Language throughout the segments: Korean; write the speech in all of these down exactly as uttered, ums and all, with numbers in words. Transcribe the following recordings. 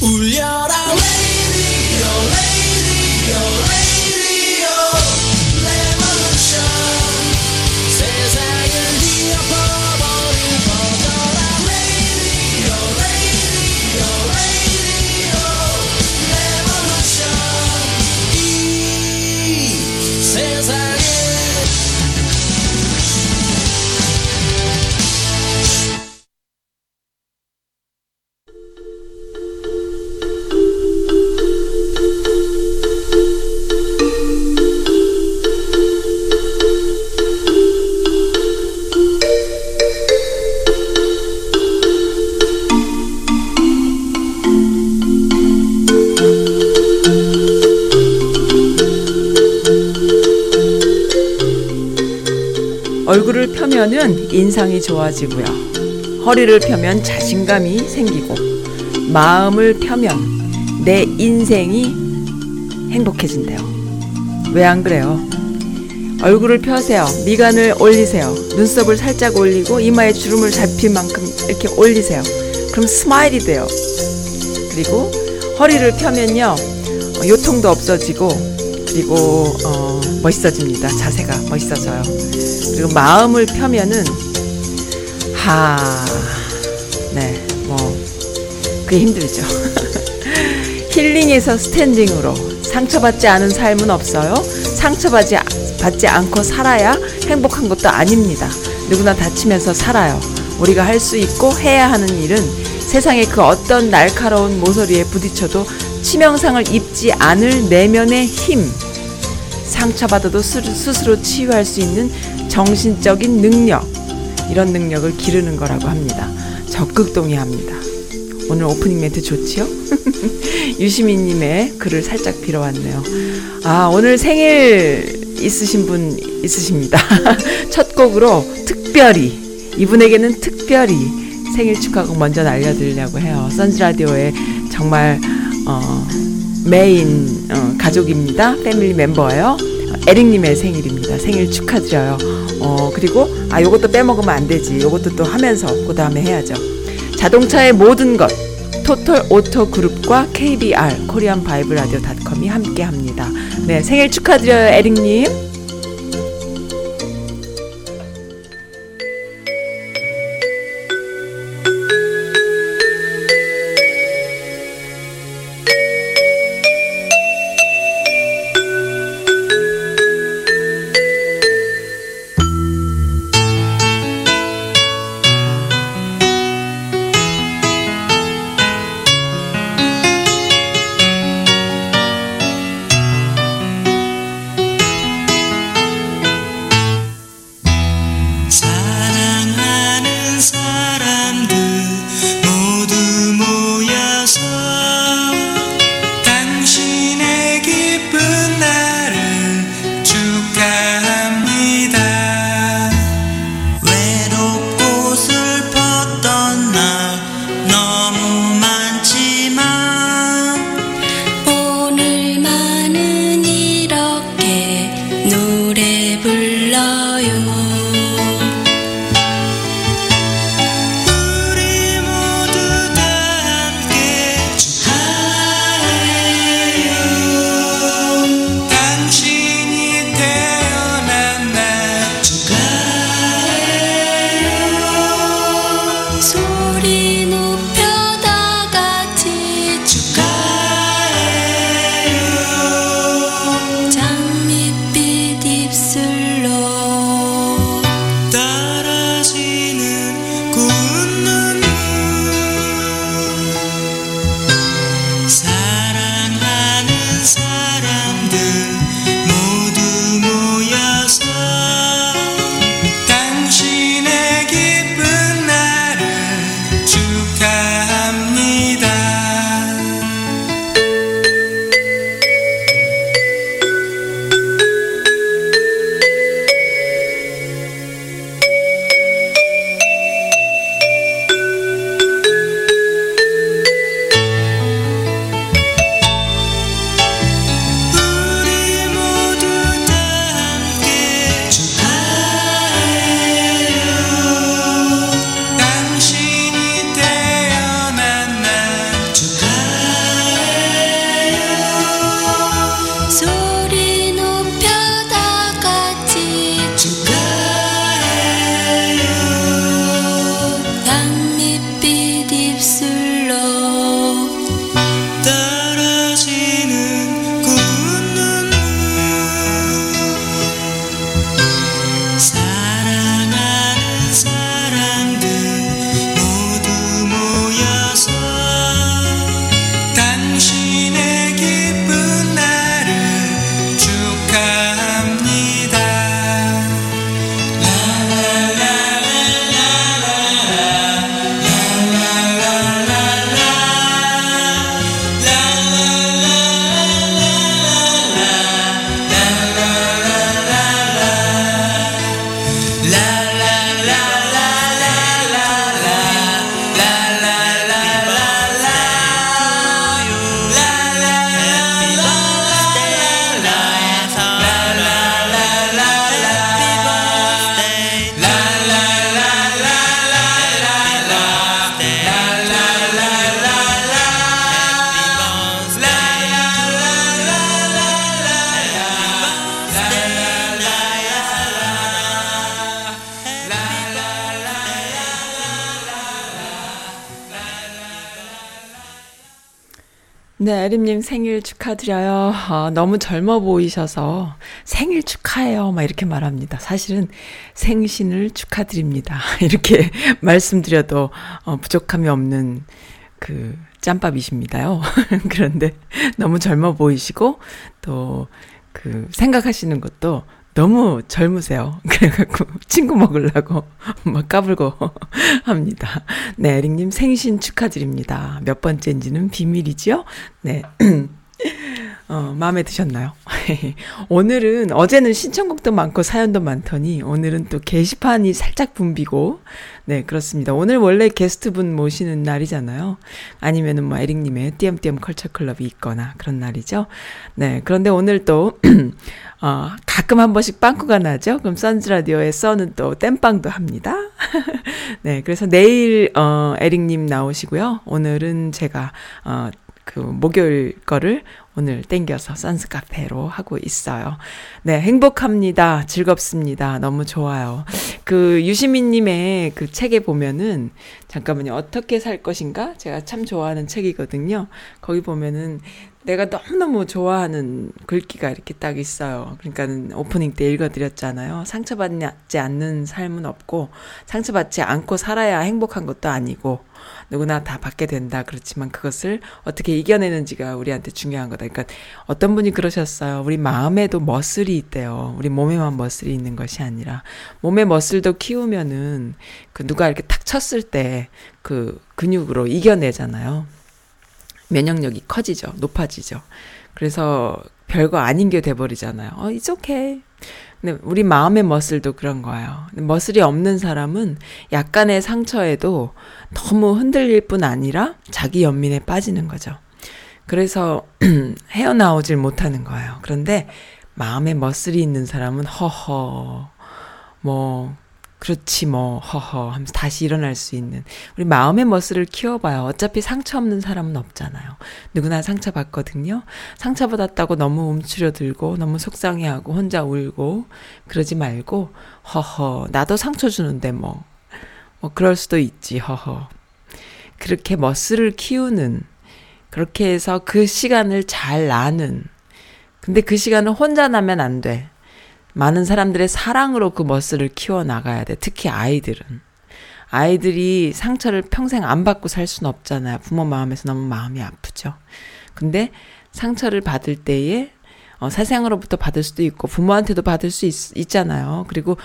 울려라 lady, oh lady, oh lady, oh revolution 세상을 뒤엎어버린 버져라 lady, oh lady, oh lady, oh revolution 이 세상에 얼굴을 펴면은 인상이 좋아지고요. 허리를 펴면 자신감이 생기고 마음을 펴면 내 인생이 행복해진대요. 왜 안 그래요? 얼굴을 펴세요. 미간을 올리세요. 눈썹을 살짝 올리고 이마에 주름을 잡힐 만큼 이렇게 올리세요. 그럼 스마일이 돼요. 그리고 허리를 펴면요. 요통도 없어지고 그리고 어, 멋있어집니다. 자세가 멋있어져요. 그리고 마음을 펴면은 하... 네, 뭐 그게 힘들죠. 힐링에서 스탠딩으로 상처받지 않은 삶은 없어요. 상처받지 받지 않고 살아야 행복한 것도 아닙니다. 누구나 다치면서 살아요. 우리가 할 수 있고 해야 하는 일은 세상의 그 어떤 날카로운 모서리에 부딪혀도 치명상을 입지 않을 내면의 힘, 상처받아도 스스로 치유할 수 있는 정신적인 능력, 이런 능력을 기르는 거라고 합니다. 적극 동의합니다. 오늘 오프닝 멘트 좋지요? 유시민님의 글을 살짝 빌어왔네요. 아, 오늘 생일 있으신 분 있으십니다. 첫 곡으로 특별히, 이분에게는 특별히 생일 축하곡 먼저 날려드리려고 해요. 선즈라디오의 정말 어, 메인 어, 가족입니다. 패밀리 멤버예요. 에릭님의 생일입니다. 생일 축하드려요. 어, 그리고, 아, 요것도 빼먹으면 안 되지. 요것도 또 하면서, 그 다음에 해야죠. 자동차의 모든 것, 토털 오토 그룹과 케이비알, 코리안 바이브 라디오 닷컴이 함께 합니다. 네, 생일 축하드려요, 에릭님. 네, 에림님 생일 축하드려요. 아, 너무 젊어 보이셔서 생일 축하해요. 막 이렇게 말합니다. 사실은 생신을 축하드립니다. 이렇게 말씀드려도 어, 부족함이 없는 그 짬밥이십니다요. 그런데 너무 젊어 보이시고 또 그 생각하시는 것도 너무 젊으세요. 그래갖고 친구 먹으려고 막 까불고 합니다. 네, 에릭님 생신 축하드립니다. 몇 번째인지는 비밀이지요? 네. 어, 마음에 드셨나요? 오늘은, 어제는 신청곡도 많고 사연도 많더니 오늘은 또 게시판이 살짝 붐비고, 네, 그렇습니다. 오늘 원래 게스트분 모시는 날이잖아요. 아니면은 뭐 에릭님의 띄엄띄엄 컬처클럽이 있거나 그런 날이죠. 네, 그런데 오늘 또 어, 가끔 한 번씩 빵꾸가 나죠. 그럼 선즈라디오에 써는 또 땜빵도 합니다. 네, 그래서 내일 어, 에릭님 나오시고요. 오늘은 제가 어, 그 목요일 거를 오늘 땡겨서 선스 카페로 하고 있어요. 네, 행복합니다. 즐겁습니다. 너무 좋아요. 그 유시민님의 그 책에 보면은, 잠깐만요, 어떻게 살 것인가? 제가 참 좋아하는 책이거든요. 거기 보면은 내가 너무너무 좋아하는 글귀가 이렇게 딱 있어요. 그러니까는 오프닝 때 읽어드렸잖아요. 상처받지 않는 삶은 없고, 상처받지 않고 살아야 행복한 것도 아니고, 누구나 다 받게 된다. 그렇지만 그것을 어떻게 이겨내는지가 우리한테 중요한 거다. 그러니까 어떤 분이 그러셨어요. 우리 마음에도 머슬이 있대요. 우리 몸에만 머슬이 있는 것이 아니라 몸의 머슬도 키우면은 그 누가 이렇게 탁 쳤을 때 그 근육으로 이겨내잖아요. 면역력이 커지죠. 높아지죠. 그래서 별거 아닌 게 돼버리잖아요. 어, it's okay. 근데 우리 마음의 머슬도 그런 거예요. 머슬이 없는 사람은 약간의 상처에도 너무 흔들릴 뿐 아니라 자기 연민에 빠지는 거죠. 그래서 헤어나오질 못하는 거예요. 그런데 마음의 머슬이 있는 사람은 허허, 뭐 그렇지 뭐 허허 하면서 다시 일어날 수 있는, 우리 마음의 머슬을 키워봐요. 어차피 상처 없는 사람은 없잖아요. 누구나 상처받거든요. 상처받았다고 너무 움츠려들고 너무 속상해하고 혼자 울고 그러지 말고, 허허 나도 상처 주는데 뭐, 뭐 그럴 수도 있지 허허, 그렇게 머슬을 키우는, 그렇게 해서 그 시간을 잘 나는, 근데 그 시간을 혼자 나면 안 돼. 많은 사람들의 사랑으로 그 머슬을 키워나가야 돼. 특히 아이들은. 아이들이 상처를 평생 안 받고 살 수는 없잖아요. 부모 마음에서 너무 마음이 아프죠. 근데 상처를 받을 때에 어, 세상으로부터 받을 수도 있고 부모한테도 받을 수 있, 있잖아요. 그리고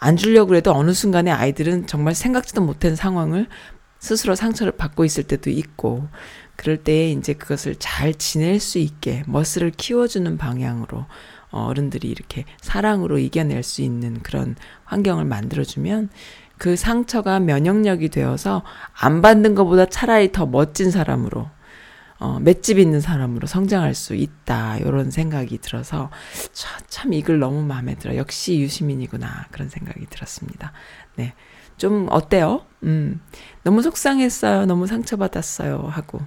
안 주려고 해도 어느 순간에 아이들은 정말 생각지도 못한 상황을, 스스로 상처를 받고 있을 때도 있고, 그럴 때에 이제 그것을 잘 지낼 수 있게 머슬을 키워주는 방향으로 어른들이 이렇게 사랑으로 이겨낼 수 있는 그런 환경을 만들어주면 그 상처가 면역력이 되어서 안 받는 것보다 차라리 더 멋진 사람으로, 어, 맷집 있는 사람으로 성장할 수 있다. 이런 생각이 들어서 참 이 글 너무 마음에 들어. 역시 유시민이구나. 그런 생각이 들었습니다. 네, 좀 어때요? 음, 너무 속상했어요. 너무 상처받았어요. 하고.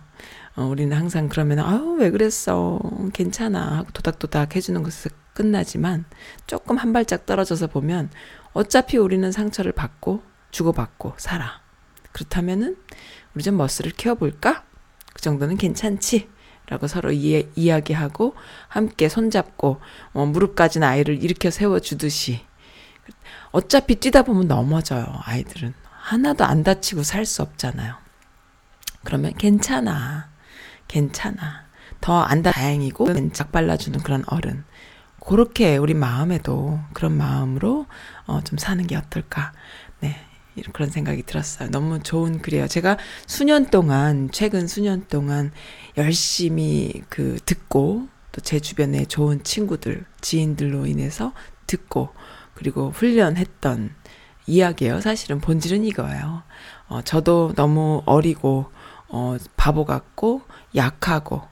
어, 우리는 항상 그러면 아우 왜 그랬어 괜찮아 하고 도닥도닥 해주는 것에서 끝나지만, 조금 한 발짝 떨어져서 보면 어차피 우리는 상처를 받고 주고받고 살아. 그렇다면은 우리 좀 머슬을 키워볼까? 그 정도는 괜찮지? 라고 서로 이해, 이야기하고 함께 손잡고 어, 무릎 가진 아이를 일으켜 세워주듯이. 어차피 뛰다 보면 넘어져요. 아이들은 하나도 안 다치고 살 수 없잖아요. 그러면 괜찮아 괜찮아. 더 안다 다행이고 짝 발라주는 그런 어른. 그렇게 우리 마음에도 그런 마음으로 어, 좀 사는 게 어떨까. 네, 그런 생각이 들었어요. 너무 좋은 글이에요. 제가 수년 동안, 최근 수년 동안 열심히 그 듣고, 또 제 주변에 좋은 친구들, 지인들로 인해서 듣고, 그리고 훈련했던 이야기예요. 사실은 본질은 이거예요. 어, 저도 너무 어리고 어, 바보 같고 약하고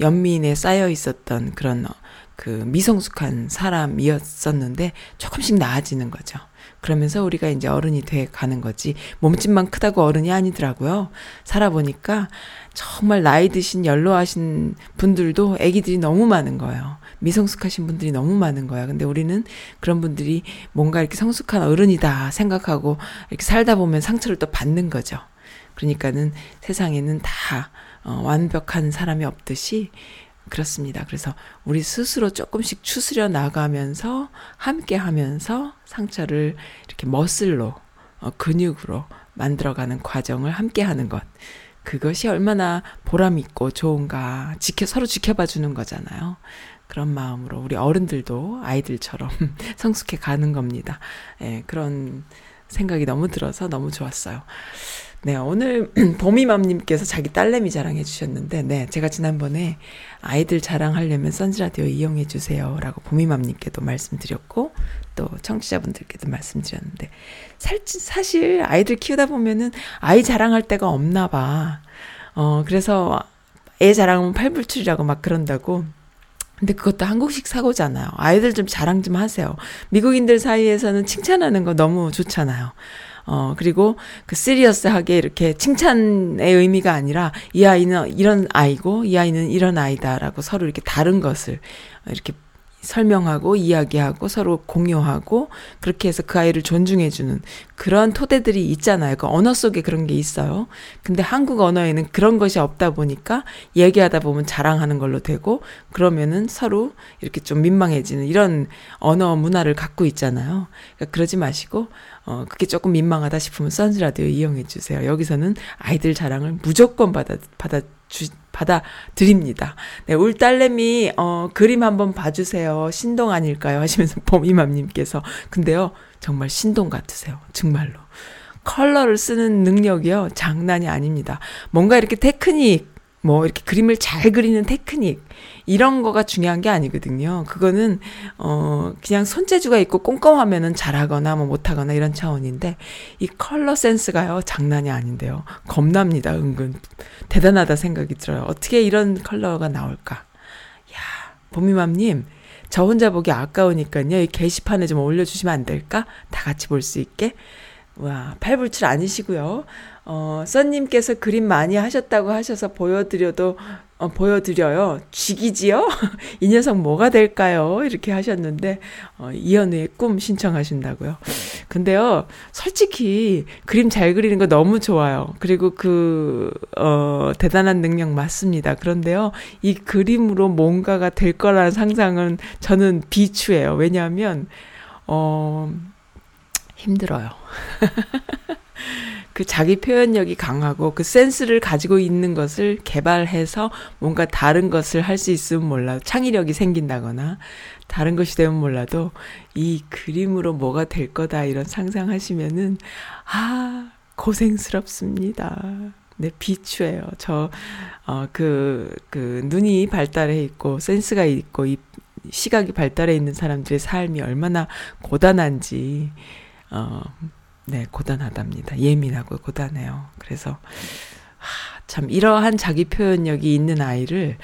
연민에 쌓여 있었던 그런 그 미성숙한 사람이었었는데 조금씩 나아지는 거죠. 그러면서 우리가 이제 어른이 돼 가는 거지. 몸집만 크다고 어른이 아니더라고요. 살아보니까 정말 나이 드신 연로하신 분들도 아기들이 너무 많은 거예요. 미성숙하신 분들이 너무 많은 거야. 근데 우리는 그런 분들이 뭔가 이렇게 성숙한 어른이다 생각하고 이렇게 살다 보면 상처를 또 받는 거죠. 그러니까는 세상에는 다 어, 완벽한 사람이 없듯이 그렇습니다. 그래서 우리 스스로 조금씩 추스려 나가면서 함께 하면서 상처를 이렇게 머슬로 어, 근육으로 만들어가는 과정을 함께 하는 것, 그것이 얼마나 보람있고 좋은가, 지켜, 서로 지켜봐 주는 거잖아요. 그런 마음으로 우리 어른들도 아이들처럼 성숙해 가는 겁니다. 예, 그런 생각이 너무 들어서 너무 좋았어요. 네, 오늘 보미맘님께서 자기 딸내미 자랑해 주셨는데, 네, 제가 지난번에 아이들 자랑하려면 선지라디오 이용해 주세요 라고 보미맘님께도 말씀드렸고, 또 청취자분들께도 말씀드렸는데, 살, 사실 아이들 키우다 보면은 아이 자랑할 데가 없나 봐. 어, 그래서 애 자랑은 팔불출이라고 막 그런다고. 근데 그것도 한국식 사고잖아요. 아이들 좀 자랑 좀 하세요. 미국인들 사이에서는 칭찬하는 거 너무 좋잖아요. 어, 그리고 그 시리어스하게 이렇게 칭찬의 의미가 아니라, 이 아이는 이런 아이고 이 아이는 이런 아이다라고 서로 이렇게 다른 것을 이렇게 설명하고 이야기하고 서로 공유하고, 그렇게 해서 그 아이를 존중해주는 그런 토대들이 있잖아요. 그 언어 속에 그런 게 있어요. 근데 한국 언어에는 그런 것이 없다 보니까 얘기하다 보면 자랑하는 걸로 되고, 그러면은 서로 이렇게 좀 민망해지는 이런 언어 문화를 갖고 있잖아요. 그러니까 그러지 마시고, 어, 그게 조금 민망하다 싶으면 선즈라디오 이용해주세요. 여기서는 아이들 자랑을 무조건 받아, 받아, 주, 받아 드립니다. 네, 울 딸내미, 어, 그림 한번 봐주세요. 신동 아닐까요? 하시면서 봄이맘님께서. 근데요, 정말 신동 같으세요. 정말로. 컬러를 쓰는 능력이요, 장난이 아닙니다. 뭔가 이렇게 테크닉, 뭐 이렇게 그림을 잘 그리는 테크닉, 이런 거가 중요한 게 아니거든요. 그거는 어 그냥 손재주가 있고 꼼꼼하면은 잘하거나 뭐 못하거나 이런 차원인데, 이 컬러 센스가요 장난이 아닌데요, 겁납니다. 은근 대단하다 생각이 들어요. 어떻게 이런 컬러가 나올까. 야, 보미맘님, 저 혼자 보기 아까우니까요, 이 게시판에 좀 올려주시면 안 될까? 다 같이 볼 수 있게. 와, 팔불출 아니시고요. 어, 써님께서 그림 많이 하셨다고 하셔서 보여드려도, 어, 보여드려요. 쥐기지요? 이 녀석 뭐가 될까요? 이렇게 하셨는데, 어, 이현우의 꿈 신청하신다고요. 근데요, 솔직히 그림 잘 그리는 거 너무 좋아요. 그리고 그, 어, 대단한 능력 맞습니다. 그런데요, 이 그림으로 뭔가가 될 거라는 상상은 저는 비추해요. 왜냐하면, 어, 힘들어요. 그 자기 표현력이 강하고 그 센스를 가지고 있는 것을 개발해서 뭔가 다른 것을 할 수 있으면 몰라도, 창의력이 생긴다거나 다른 것이 되면 몰라도, 이 그림으로 뭐가 될 거다 이런 상상하시면은, 아, 고생스럽습니다. 네, 비추예요. 저, 어, 그, 그 눈이 발달해 있고 센스가 있고 이 시각이 발달해 있는 사람들의 삶이 얼마나 고단한지, 어, 네, 고단하답니다. 예민하고 고단해요. 그래서, 하, 참, 이러한 자기 표현력이 있는 아이를,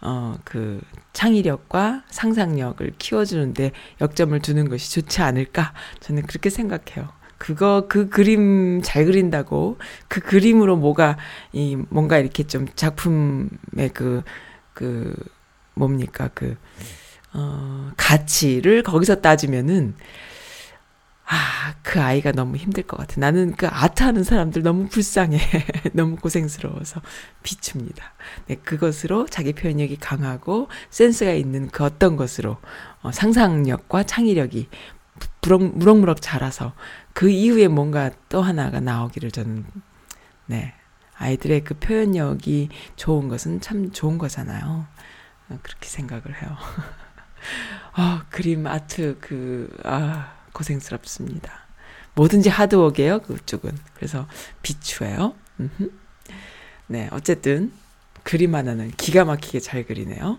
어, 그, 창의력과 상상력을 키워주는데 역점을 두는 것이 좋지 않을까? 저는 그렇게 생각해요. 그거, 그 그림 잘 그린다고, 그 그림으로 뭐가, 이, 뭔가 이렇게 좀 작품의 그, 그, 뭡니까, 그, 어, 가치를 거기서 따지면은, 아, 그 아이가 너무 힘들 것 같아. 나는 그 아트하는 사람들 너무 불쌍해. 너무 고생스러워서 비춥니다. 네, 그것으로 자기 표현력이 강하고 센스가 있는 그 어떤 것으로, 어, 상상력과 창의력이 부럭, 무럭무럭 자라서 그 이후에 뭔가 또 하나가 나오기를 저는, 네, 아이들의 그 표현력이 좋은 것은 참 좋은 거잖아요. 그렇게 생각을 해요. 아, 그림, 아트, 그, 아, 고생스럽습니다. 뭐든지 하드워크예요, 그쪽은. 그래서 비추예요. 네, 어쨌든 그림 하나는 기가 막히게 잘 그리네요.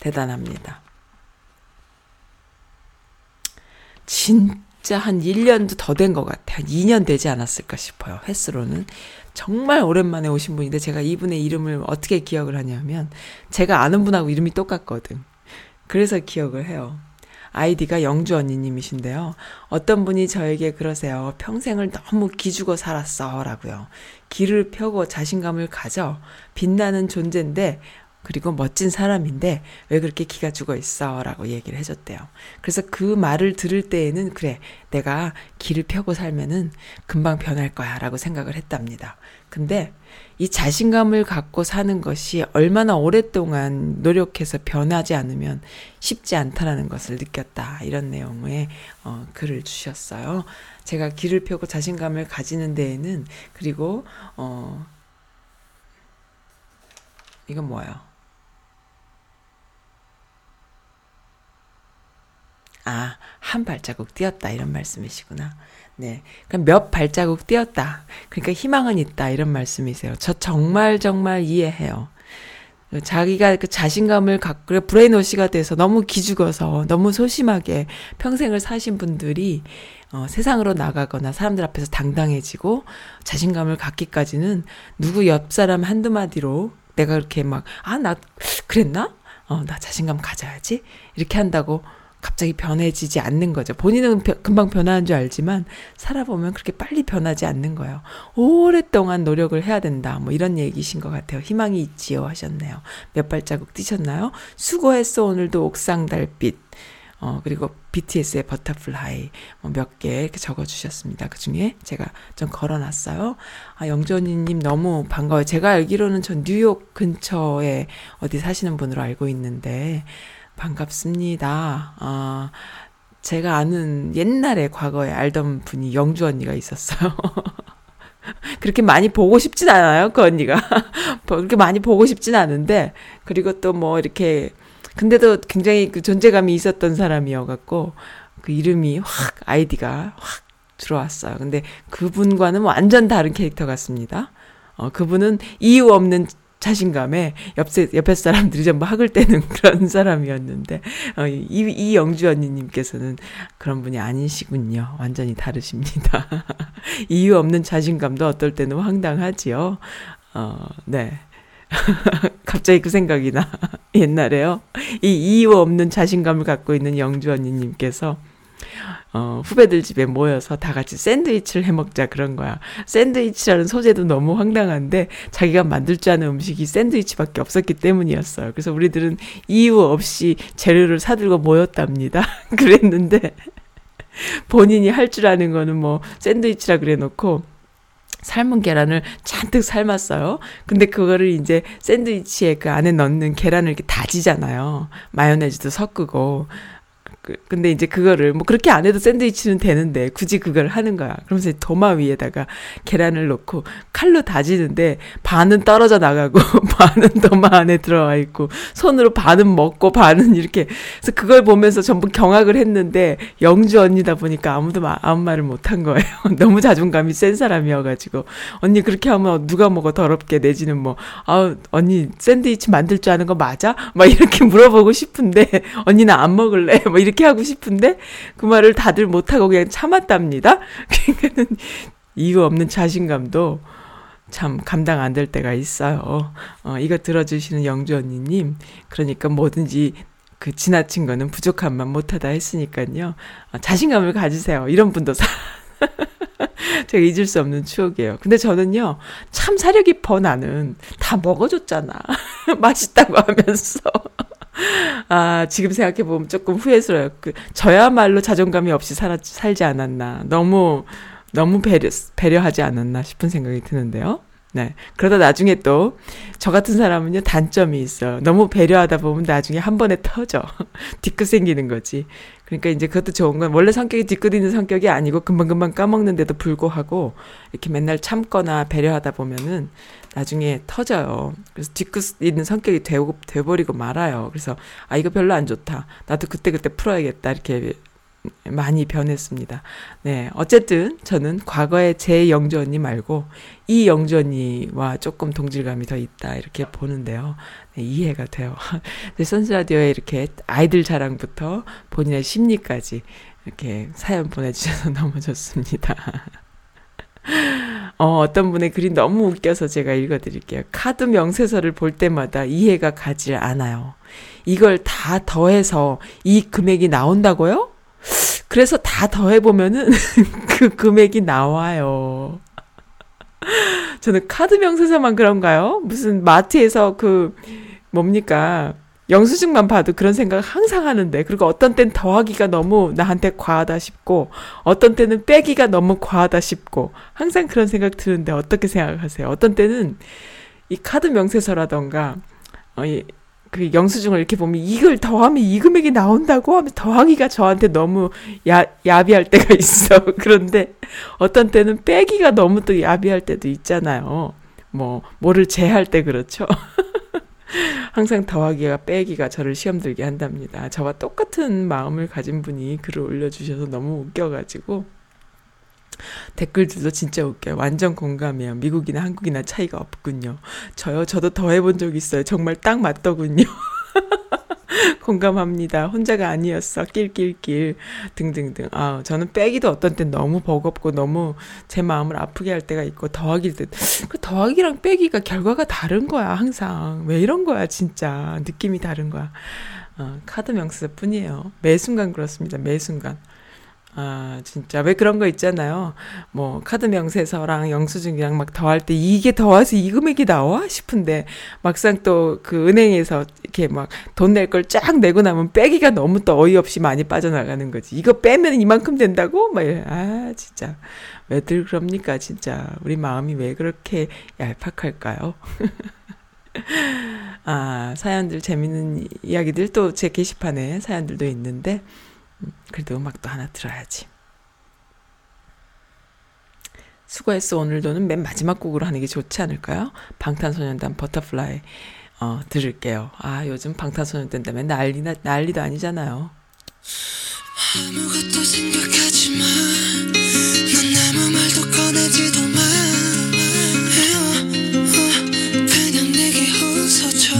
대단합니다. 진짜 한 일 년도 더 된 것 같아요. 한 이 년 되지 않았을까 싶어요, 횟수로는. 정말 오랜만에 오신 분인데, 제가 이분의 이름을 어떻게 기억을 하냐면, 제가 아는 분하고 이름이 똑같거든. 그래서 기억을 해요. 아이디가 영주 언니님이신데요, 어떤 분이 저에게 그러세요. 평생을 너무 기죽어 살았어 라고요. 기를 펴고 자신감을 가져. 빛나는 존재인데 그리고 멋진 사람인데 왜 그렇게 기가 죽어 있어? 라고 얘기를 해줬대요. 그래서 그 말을 들을 때에는 그래, 내가 기를 펴고 살면은 금방 변할 거야 라고 생각을 했답니다. 근데 이 자신감을 갖고 사는 것이 얼마나 오랫동안 노력해서 변하지 않으면 쉽지 않다라는 것을 느꼈다. 이런 내용의 어, 글을 주셨어요. 제가 기를 펴고 자신감을 가지는 데에는, 그리고 어, 이건 뭐예요? 아, 한 발자국 뛰었다 이런 말씀이시구나. 네, 그럼 몇 발자국 뛰었다. 그러니까 희망은 있다 이런 말씀이세요. 저 정말 정말 이해해요. 자기가 그 자신감을 갖고 브레인워시가 돼서 너무 기죽어서 너무 소심하게 평생을 사신 분들이 어, 세상으로 나가거나 사람들 앞에서 당당해지고 자신감을 갖기까지는 누구 옆 사람 한두 마디로 내가 그렇게 막, 아, 나 그랬나? 어, 나 자신감 가져야지 이렇게 한다고 갑자기 변해지지 않는 거죠. 본인은 벼, 금방 변하는 줄 알지만 살아보면 그렇게 빨리 변하지 않는 거예요. 오랫동안 노력을 해야 된다. 뭐 이런 얘기신 것 같아요. 희망이 있지요 하셨네요. 몇 발자국 뛰셨나요? 수고했어 오늘도 옥상 달빛. 어, 그리고 비티에스의 버터플라이 뭐 몇 개 이렇게 적어주셨습니다. 그 중에 제가 좀 걸어놨어요. 아, 영전이님 너무 반가워요. 제가 알기로는 전 뉴욕 근처에 어디 사시는 분으로 알고 있는데 반갑습니다. 아, 제가 아는 옛날에 과거에 알던 분이 영주 언니가 있었어요. 그렇게 많이 보고 싶진 않아요, 그 언니가. 그렇게 많이 보고 싶진 않은데, 그리고 또 뭐 이렇게, 근데도 굉장히 그 존재감이 있었던 사람이어갖고, 그 이름이 확, 아이디가 확 들어왔어요. 근데 그분과는 완전 다른 캐릭터 같습니다. 어, 그분은 이유 없는 자신감에 옆에, 옆에 사람들이 전부 학을 떼는 그런 사람이었는데, 어, 이, 이 영주 언니님께서는 그런 분이 아니시군요. 완전히 다르십니다. 이유 없는 자신감도 어떨 때는 황당하지요. 어, 네. 갑자기 그 생각이 나. 옛날에요. 이 이유 없는 자신감을 갖고 있는 영주 언니님께서 어, 후배들 집에 모여서 다 같이 샌드위치를 해먹자 그런 거야. 샌드위치라는 소재도 너무 황당한데 자기가 만들 줄 아는 음식이 샌드위치밖에 없었기 때문이었어요. 그래서 우리들은 이유 없이 재료를 사들고 모였답니다. 그랬는데 본인이 할 줄 아는 거는 뭐 샌드위치라 그래놓고 삶은 계란을 잔뜩 삶았어요. 근데 그거를 이제 샌드위치에 그 안에 넣는 계란을 이렇게 다지잖아요. 마요네즈도 섞고. 근데 이제 그거를 뭐 그렇게 안 해도 샌드위치는 되는데 굳이 그걸 하는 거야. 그러면서 도마 위에다가 계란을 놓고 칼로 다지는데 반은 떨어져 나가고 반은 도마 안에 들어와 있고 손으로 반은 먹고 반은 이렇게. 그래서 그걸 보면서 전부 경악을 했는데 영주 언니다 보니까 아무도 마, 아무 말을 못한 거예요. 너무 자존감이 센 사람이어가지고 언니 그렇게 하면 누가 먹어 더럽게 내지는 뭐 아 언니 샌드위치 만들 줄 아는 거 맞아? 막 이렇게 물어보고 싶은데 언니 나 안 먹을래? 뭐 이렇게 하고 싶은데 그 말을 다들 못하고 그냥 참았답니다. 그러니까는 이유 없는 자신감도 참 감당 안 될 때가 있어요. 어, 이거 들어주시는 영주 언니님, 그러니까 뭐든지 그 지나친 거는 부족함만 못하다 했으니까요. 어, 자신감을 가지세요. 이런 분도 사... 제가 잊을 수 없는 추억이에요. 근데 저는요, 참 사려 깊어 나는. 다 먹어줬잖아. 맛있다고 하면서. 아, 지금 생각해보면 조금 후회스러워요. 그, 저야말로 자존감이 없이 살아, 살지 않았나. 너무, 너무 배려, 배려하지 않았나 싶은 생각이 드는데요. 네. 그러다 나중에 또, 저 같은 사람은요, 단점이 있어요. 너무 배려하다 보면 나중에 한 번에 터져. 뒤끝 생기는 거지. 그러니까 이제 그것도 좋은 건, 원래 성격이 뒤끝 있는 성격이 아니고, 금방금방 까먹는데도 불구하고, 이렇게 맨날 참거나 배려하다 보면은, 나중에 터져요. 그래서 뒤끝 있는 성격이 되고, 돼버리고 말아요. 그래서, 아, 이거 별로 안 좋다. 나도 그때그때 풀어야겠다. 이렇게. 많이 변했습니다. 네, 어쨌든 저는 과거의 제 영주 언니 말고 이 영주 언니와 조금 동질감이 더 있다 이렇게 보는데요. 네, 이해가 돼요. 선수라디오에 이렇게 아이들 자랑부터 본인의 심리까지 이렇게 사연 보내주셔서 너무 좋습니다. 어, 어떤 분의 글이 너무 웃겨서 제가 읽어드릴게요. 카드 명세서를 볼 때마다 이해가 가지 않아요. 이걸 다 더해서 이 금액이 나온다고요? 그래서 다 더해보면은 그 금액이 나와요. 저는 카드 명세서만 그런가요? 무슨 마트에서 그, 뭡니까? 영수증만 봐도 그런 생각을 항상 하는데, 그리고 어떤 땐 더하기가 너무 나한테 과하다 싶고, 어떤 때는 빼기가 너무 과하다 싶고, 항상 그런 생각 드는데 어떻게 생각하세요? 어떤 때는 이 카드 명세서라던가 어, 이, 그 영수증을 이렇게 보면 이걸 더하면 이 금액이 나온다고 하면 더하기가 저한테 너무 야, 야비할 때가 있어. 그런데 어떤 때는 빼기가 너무 또 야비할 때도 있잖아요. 뭐 뭐를 제할 때 그렇죠. 항상 더하기가 빼기가 저를 시험들게 한답니다. 저와 똑같은 마음을 가진 분이 글을 올려주셔서 너무 웃겨가지고 댓글들도 진짜 웃겨요. 완전 공감해요. 미국이나 한국이나 차이가 없군요. 저요? 저도 더 해본 적 있어요. 정말 딱 맞더군요. 공감합니다. 혼자가 아니었어. 낄낄낄 등등등. 아, 저는 빼기도 어떤 땐 너무 버겁고 너무 제 마음을 아프게 할 때가 있고 더하기일 때 더하기랑 빼기가 결과가 다른 거야. 항상 왜 이런 거야 진짜. 느낌이 다른 거야. 어, 카드 명세서뿐이에요. 매 순간 그렇습니다. 매 순간. 아, 진짜. 왜 그런 거 있잖아요. 뭐, 카드 명세서랑 영수증이랑 막 더할 때 이게 더해서 이 금액이 나와? 싶은데, 막상 또 그 은행에서 이렇게 막 돈 낼 걸 쫙 내고 나면 빼기가 너무 또 어이없이 많이 빠져나가는 거지. 이거 빼면 이만큼 된다고? 막, 이래. 아, 진짜. 왜들 그럽니까, 진짜. 우리 마음이 왜 그렇게 얄팍할까요? 아, 사연들, 재밌는 이야기들 또 제 게시판에 사연들도 있는데, 그래도 음악도 하나 들어야지. 수고했어 오늘도는 맨 마지막 곡으로 하는 게 좋지 않을까요? 방탄소년단 버터플라이 어, 들을게요. 아, 요즘 방탄소년단 때문에 난리, 난리도 아니잖아요. 아무것도 생각하지 마. 넌 아무 말도 꺼내지도 마. 그냥 내게 웃어줘.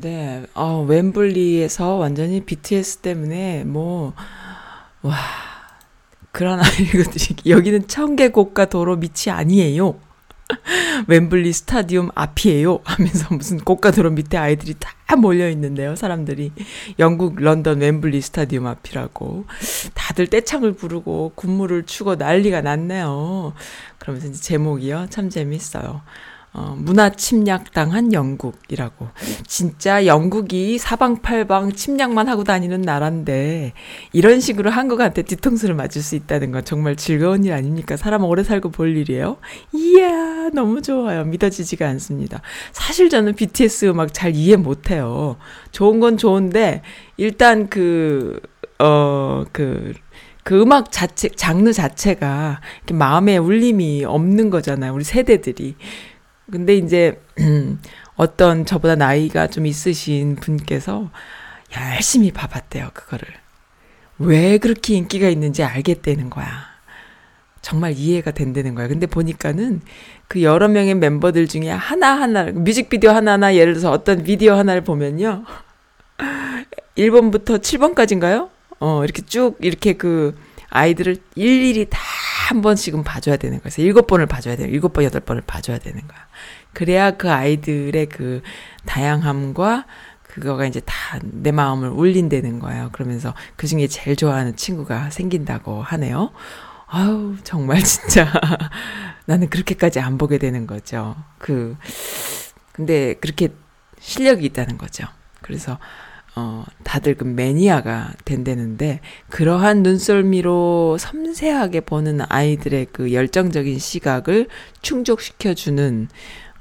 네, 어, 웸블리에서 완전히 비티에스 때문에 뭐 와 그런 아이들이 여기는 청계곡과 도로 밑이 아니에요. 웸블리 스타디움 앞이에요 하면서 무슨 곡과 도로 밑에 아이들이 다 몰려있는데요. 사람들이 영국 런던 웸블리 스타디움 앞이라고 다들 떼창을 부르고 군무를 추고 난리가 났네요. 그러면서 이제 제목이요. 참 재밌어요. 어, 문화 침략당한 영국이라고. 진짜 영국이 사방팔방 침략만 하고 다니는 나라인데 이런 식으로 한국한테 뒤통수를 맞을 수 있다는 건 정말 즐거운 일 아닙니까? 사람 오래 살고 볼 일이에요. 이야 너무 좋아요. 믿어지지가 않습니다. 사실 저는 비티에스 음악 잘 이해 못해요. 좋은 건 좋은데 일단 그 어, 그 그 음악 자체 장르 자체가 이렇게 마음에 울림이 없는 거잖아요. 우리 세대들이. 근데 이제 어떤 저보다 나이가 좀 있으신 분께서 열심히 봐봤대요. 그거를 왜 그렇게 인기가 있는지 알겠다는 거야. 정말 이해가 된다는 거야. 근데 보니까는 그 여러 명의 멤버들 중에 하나하나 뮤직비디오 하나하나 예를 들어서 어떤 비디오 하나를 보면요 일 번부터 칠 번까지인가요? 어 이렇게 쭉 이렇게 그 아이들을 일일이 다 한 번씩은 봐줘야 되는 거예요. 일곱 번을 봐줘야 돼요. 일곱 번, 여덟 번을 봐줘야 되는 거야. 그래야 그 아이들의 그 다양함과 그거가 이제 다 내 마음을 울린다는 거예요. 그러면서 그 중에 제일 좋아하는 친구가 생긴다고 하네요. 아우, 정말 진짜. 나는 그렇게까지 안 보게 되는 거죠. 그, 근데 그렇게 실력이 있다는 거죠. 그래서, 어, 다들 그 매니아가 된다는데 그러한 눈썰미로 섬세하게 보는 아이들의 그 열정적인 시각을 충족시켜주는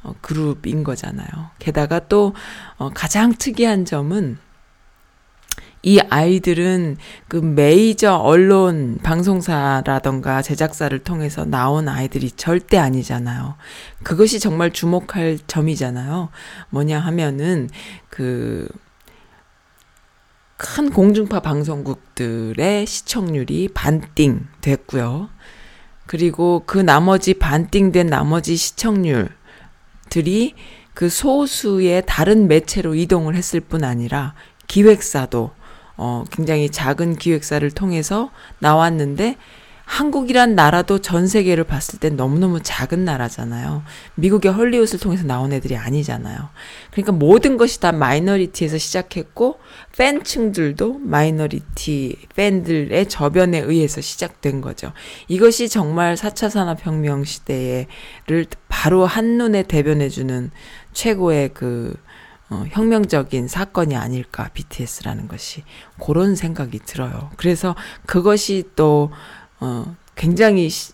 어, 그룹인 거잖아요. 게다가 또 어, 가장 특이한 점은 이 아이들은 그 메이저 언론 방송사라던가 제작사를 통해서 나온 아이들이 절대 아니잖아요. 그것이 정말 주목할 점이잖아요. 뭐냐 하면은 그 큰 공중파 방송국들의 시청률이 반띵 됐고요. 그리고 그 나머지 반띵된 나머지 시청률들이 그 소수의 다른 매체로 이동을 했을 뿐 아니라 기획사도 어 굉장히 작은 기획사를 통해서 나왔는데 한국이란 나라도 전 세계를 봤을 땐 너무너무 작은 나라잖아요. 미국의 헐리우드를 통해서 나온 애들이 아니잖아요. 그러니까 모든 것이 다 마이너리티에서 시작했고 팬층들도 마이너리티 팬들의 저변에 의해서 시작된 거죠. 이것이 정말 사 차 산업혁명 시대를 바로 한눈에 대변해주는 최고의 그 어, 혁명적인 사건이 아닐까 비티에스라는 것이 그런 생각이 들어요. 그래서 그것이 또 어, 굉장히, 시,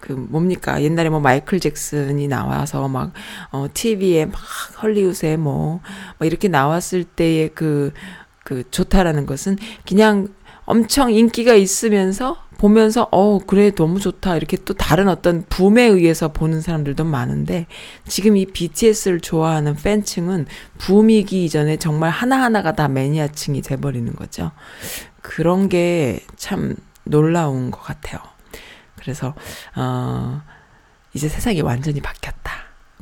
그, 뭡니까. 옛날에 뭐 마이클 잭슨이 나와서 막, 어, 티비에 막, 헐리우드에 뭐, 막 이렇게 나왔을 때의 그, 그, 좋다라는 것은 그냥 엄청 인기가 있으면서 보면서, 어, 그래, 너무 좋다. 이렇게 또 다른 어떤 붐에 의해서 보는 사람들도 많은데, 지금 이 비티에스를 좋아하는 팬층은 붐이기 이전에 정말 하나하나가 다 매니아층이 돼버리는 거죠. 그런 게 참, 놀라운 것 같아요. 그래서 어, 이제 세상이 완전히 바뀌었다.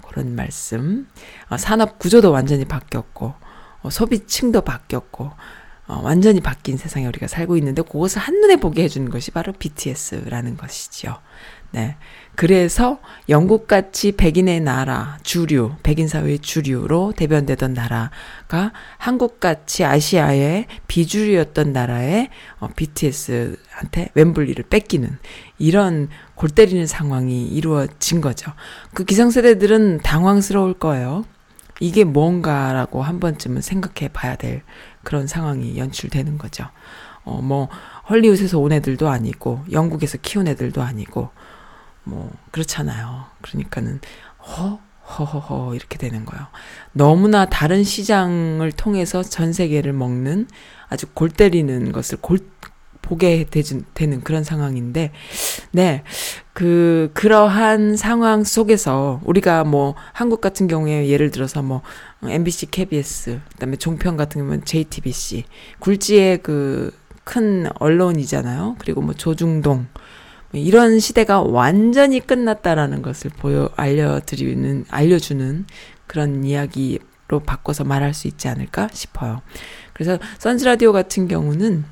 그런 말씀. 어, 산업 구조도 완전히 바뀌었고 어, 소비층도 바뀌었고 어, 완전히 바뀐 세상에 우리가 살고 있는데 그것을 한눈에 보게 해주는 것이 바로 비티에스라는 것이지요. 네. 그래서 영국같이 백인의 나라, 주류, 백인 사회의 주류로 대변되던 나라가 한국같이 아시아의 비주류였던 나라에 어, 비티에스한테 웸블리를 뺏기는 이런 골 때리는 상황이 이루어진 거죠. 그 기성세대들은 당황스러울 거예요. 이게 뭔가라고 한 번쯤은 생각해 봐야 될 그런 상황이 연출되는 거죠. 어, 뭐 헐리우드에서 온 애들도 아니고 영국에서 키운 애들도 아니고 뭐 그렇잖아요. 그러니까는 허 허허허 이렇게 되는 거예요. 너무나 다른 시장을 통해서 전 세계를 먹는 아주 골 때리는 것을 골 보게 되진, 되는 그런 상황인데, 네, 그 그러한 상황 속에서 우리가 뭐 한국 같은 경우에 예를 들어서 뭐 엠비씨, 케이비에스, 그다음에 종편 같은 경우는 제이티비씨, 굴지의 그 큰 언론이잖아요. 그리고 뭐 조중동 이런 시대가 완전히 끝났다라는 것을 보여 알려드리는 알려주는 그런 이야기 로 바꿔서 말할 수 있지 않을까 싶어요. 그래서 선즈라디오 같은 경우는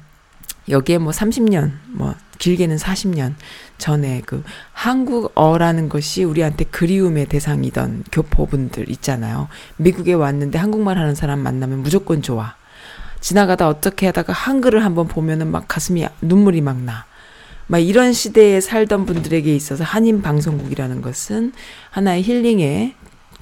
여기에 뭐 삼십 년, 뭐 길게는 사십 년 전에 그 한국어라는 것이 우리한테 그리움의 대상이던 교포분들 있잖아요. 미국에 왔는데 한국말 하는 사람 만나면 무조건 좋아. 지나가다 어떻게 하다가 한글을 한번 보면은 막 가슴이 눈물이 막 나. 막 이런 시대에 살던 분들에게 있어서 한인 방송국이라는 것은 하나의 힐링의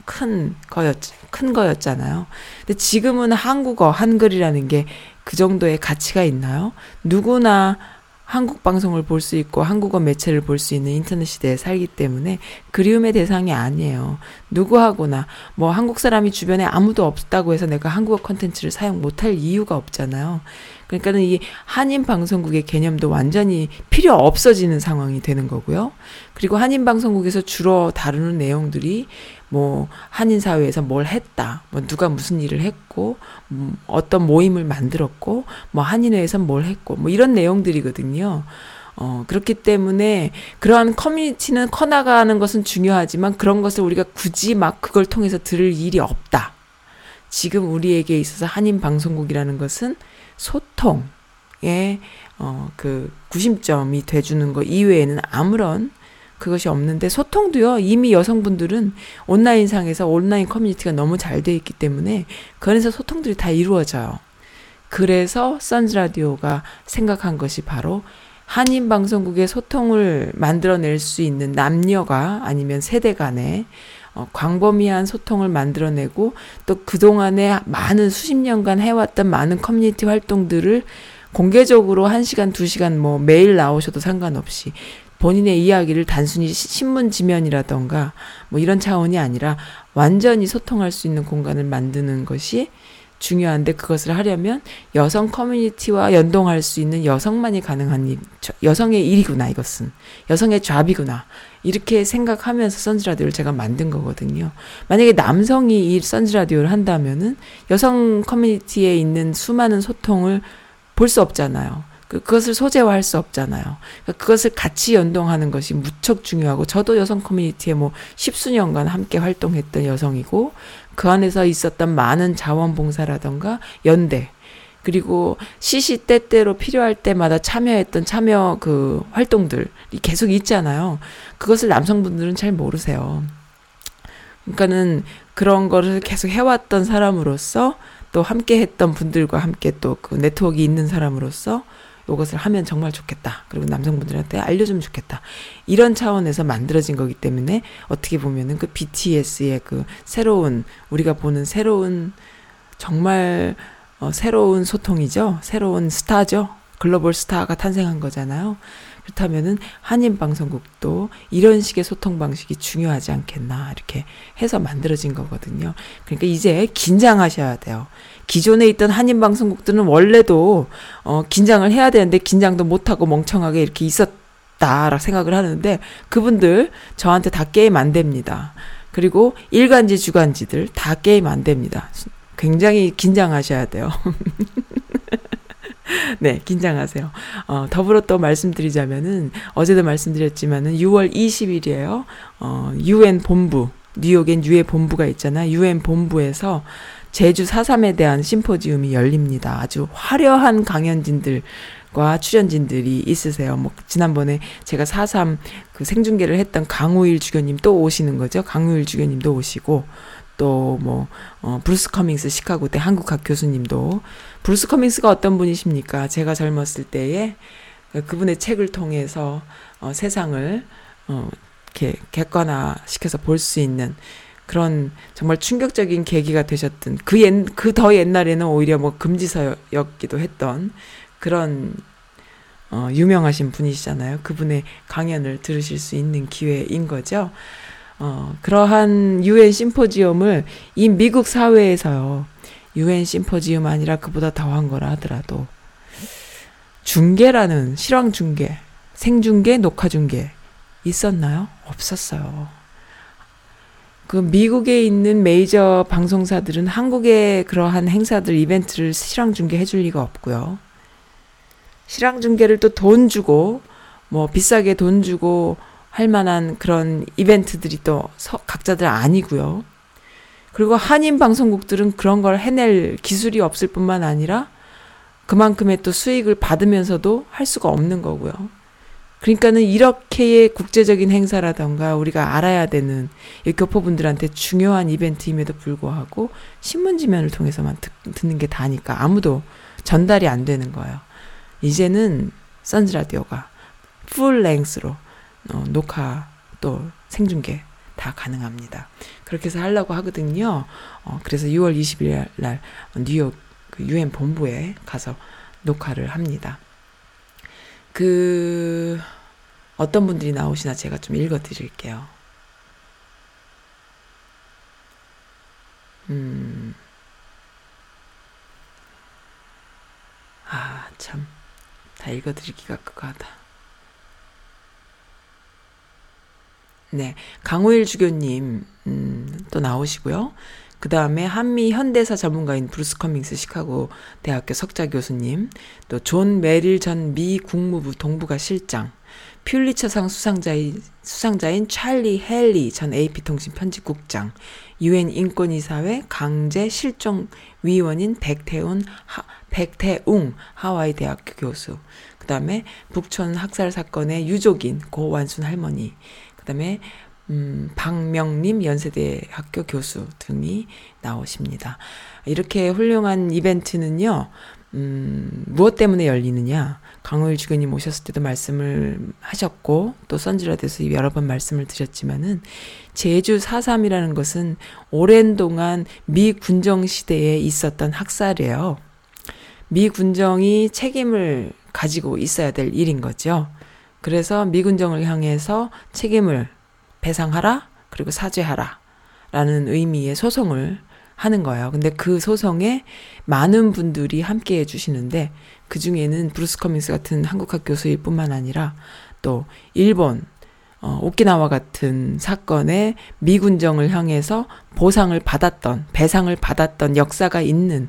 큰 거였, 큰 거였잖아요. 근데 지금은 한국어, 한글이라는 게 그 정도의 가치가 있나요? 누구나 한국 방송을 볼 수 있고 한국어 매체를 볼 수 있는 인터넷 시대에 살기 때문에 그리움의 대상이 아니에요. 누구하고나 뭐 한국 사람이 주변에 아무도 없다고 해서 내가 한국어 콘텐츠를 사용 못할 이유가 없잖아요. 그러니까는 이 한인 방송국의 개념도 완전히 필요 없어지는 상황이 되는 거고요. 그리고 한인 방송국에서 주로 다루는 내용들이 뭐 한인 사회에서 뭘 했다, 뭐 누가 무슨 일을 했고, 음, 어떤 모임을 만들었고, 뭐 한인회에서 뭘 했고, 뭐 이런 내용들이거든요. 어, 그렇기 때문에 그러한 커뮤니티는 커나가는 것은 중요하지만 그런 것을 우리가 굳이 막 그걸 통해서 들을 일이 없다. 지금 우리에게 있어서 한인 방송국이라는 것은 소통의 어, 그 구심점이 돼주는 거 이외에는 아무런 그것이 없는데, 소통도요, 이미 여성분들은 온라인상에서 온라인 커뮤니티가 너무 잘 돼 있기 때문에 그 안에서 소통들이 다 이루어져요. 그래서 선즈라디오가 생각한 것이 바로 한인 방송국의 소통을 만들어낼 수 있는 남녀가 아니면 세대 간의 어, 광범위한 소통을 만들어내고, 또 그동안에 많은 수십 년간 해왔던 많은 커뮤니티 활동들을 공개적으로 한 시간, 두 시간 뭐 매일 나오셔도 상관없이 본인의 이야기를 단순히 신문 지면이라던가 뭐 이런 차원이 아니라 완전히 소통할 수 있는 공간을 만드는 것이 중요한데, 그것을 하려면 여성 커뮤니티와 연동할 수 있는 여성만이 가능한 일, 여성의 일이구나, 이것은 여성의 잡이구나, 이렇게 생각하면서 선즈라디오를 제가 만든 거거든요. 만약에 남성이 이 선즈라디오를 한다면은 여성 커뮤니티에 있는 수많은 소통을 볼 수 없잖아요. 그것을 소재화할 수 없잖아요. 그것을 같이 연동하는 것이 무척 중요하고, 저도 여성 커뮤니티에 뭐 십수년간 함께 활동했던 여성이고, 그 안에서 있었던 많은 자원봉사라던가 연대, 그리고 시시때때로 필요할 때마다 참여했던 참여 그 활동들이 계속 있잖아요. 그것을 남성분들은 잘 모르세요. 그러니까는 그런 거를 계속 해왔던 사람으로서, 또 함께 했던 분들과 함께 또 그 네트워크 있는 사람으로서 이것을 하면 정말 좋겠다. 그리고 남성분들한테 알려주면 좋겠다. 이런 차원에서 만들어진 거기 때문에 어떻게 보면은 그 비티에스의 그 새로운, 우리가 보는 새로운, 정말 어, 새로운 소통이죠. 새로운 스타죠. 글로벌 스타가 탄생한 거잖아요. 그렇다면은 한인 방송국도 이런 식의 소통 방식이 중요하지 않겠나, 이렇게 해서 만들어진 거거든요. 그러니까 이제 긴장하셔야 돼요. 기존에 있던 한인 방송국들은 원래도 어, 긴장을 해야 되는데 긴장도 못하고 멍청하게 이렇게 있었다라고 생각을 하는데, 그분들 저한테 다 게임 안 됩니다. 그리고 일간지 주간지들 다 게임 안 됩니다. 굉장히 긴장하셔야 돼요. 네, 긴장하세요. 어, 더불어 또 말씀드리자면은, 어제도 말씀드렸지만은 유월 이십일이에요. 어, 유엔 본부, 뉴욕엔 유엔 본부가 있잖아. 유엔 본부에서 제주 사 삼에 대한 심포지움이 열립니다. 아주 화려한 강연진들과 출연진들이 있으세요. 뭐, 지난번에 제가 사 삼 그 생중계를 했던 강우일 주교님 또 오시는 거죠. 강우일 주교님도 오시고, 또 뭐 어, 브루스 커밍스 시카고 대 한국학 교수님도. 브루스 커밍스가 어떤 분이십니까? 제가 젊었을 때에 그분의 책을 통해서 어, 세상을 어, 이렇게 객관화시켜서 볼 수 있는 그런 정말 충격적인 계기가 되셨던, 그 옛, 그 더 옛날에는 오히려 뭐 금지서였기도 했던 그런 어, 유명하신 분이시잖아요. 그분의 강연을 들으실 수 있는 기회인 거죠. 어, 그러한 유엔 심포지엄을 이 미국 사회에서요, 유엔 심포지엄 아니라 그보다 더한 거라 하더라도, 중계라는, 실황 중계, 생중계, 녹화 중계, 있었나요? 없었어요. 그 미국에 있는 메이저 방송사들은 한국의 그러한 행사들, 이벤트를 실황 중계 해줄 리가 없고요. 실황 중계를 또 돈 주고, 뭐 비싸게 돈 주고, 할 만한 그런 이벤트들이 또 서, 각자들 아니고요. 그리고 한인 방송국들은 그런 걸 해낼 기술이 없을 뿐만 아니라 그만큼의 또 수익을 받으면서도 할 수가 없는 거고요. 그러니까는 이렇게의 국제적인 행사라던가 우리가 알아야 되는 교포분들한테 중요한 이벤트임에도 불구하고 신문지면을 통해서만 듣, 듣는 게 다니까 아무도 전달이 안 되는 거예요. 이제는 선즈라디오가 풀 랭스로 어, 녹화 또 생중계 다 가능합니다. 그렇게 해서 하려고 하거든요. 어, 그래서 유월 이십일 날 뉴욕 유엔 본부에 가서 녹화를 합니다. 그 어떤 분들이 나오시나 제가 좀 읽어드릴게요. 음, 아, 참, 다 읽어드리기가 그거하다. 네, 강우일 주교님 음, 또 나오시고요. 그 다음에 한미 현대사 전문가인 브루스 커밍스 시카고 대학교 석좌 교수님, 또 존 메릴 전 미 국무부 동북아 실장, 퓰리처상 수상자인, 수상자인 찰리 헨리 전 에이피 통신 편집국장, 유엔 인권이사회 강제 실종 위원인 백태웅, 하, 백태웅 하와이 대학교 교수, 그 다음에 북촌 학살 사건의 유족인 고완순 할머니, 그 다음에 음, 박명림 연세대 학교 교수 등이 나오십니다. 이렇게 훌륭한 이벤트는요, 음, 무엇 때문에 열리느냐. 강우일 주교님 오셨을 때도 말씀을 하셨고, 또 선지라드에서 여러 번 말씀을 드렸지만은, 제주 사 삼이라는 것은 오랜 동안 미 군정 시대에 있었던 학살이에요. 미 군정이 책임을 가지고 있어야 될 일인 거죠. 그래서 미 군정을 향해서 책임을 배상하라, 그리고 사죄하라 라는 의미의 소송을 하는 거예요. 근데 그 소송에 많은 분들이 함께 해주시는데, 그 중에는 브루스 커밍스 같은 한국학 교수일 뿐만 아니라 또 일본 어, 오키나와 같은 사건에 미군정을 향해서 보상을 받았던, 배상을 받았던 역사가 있는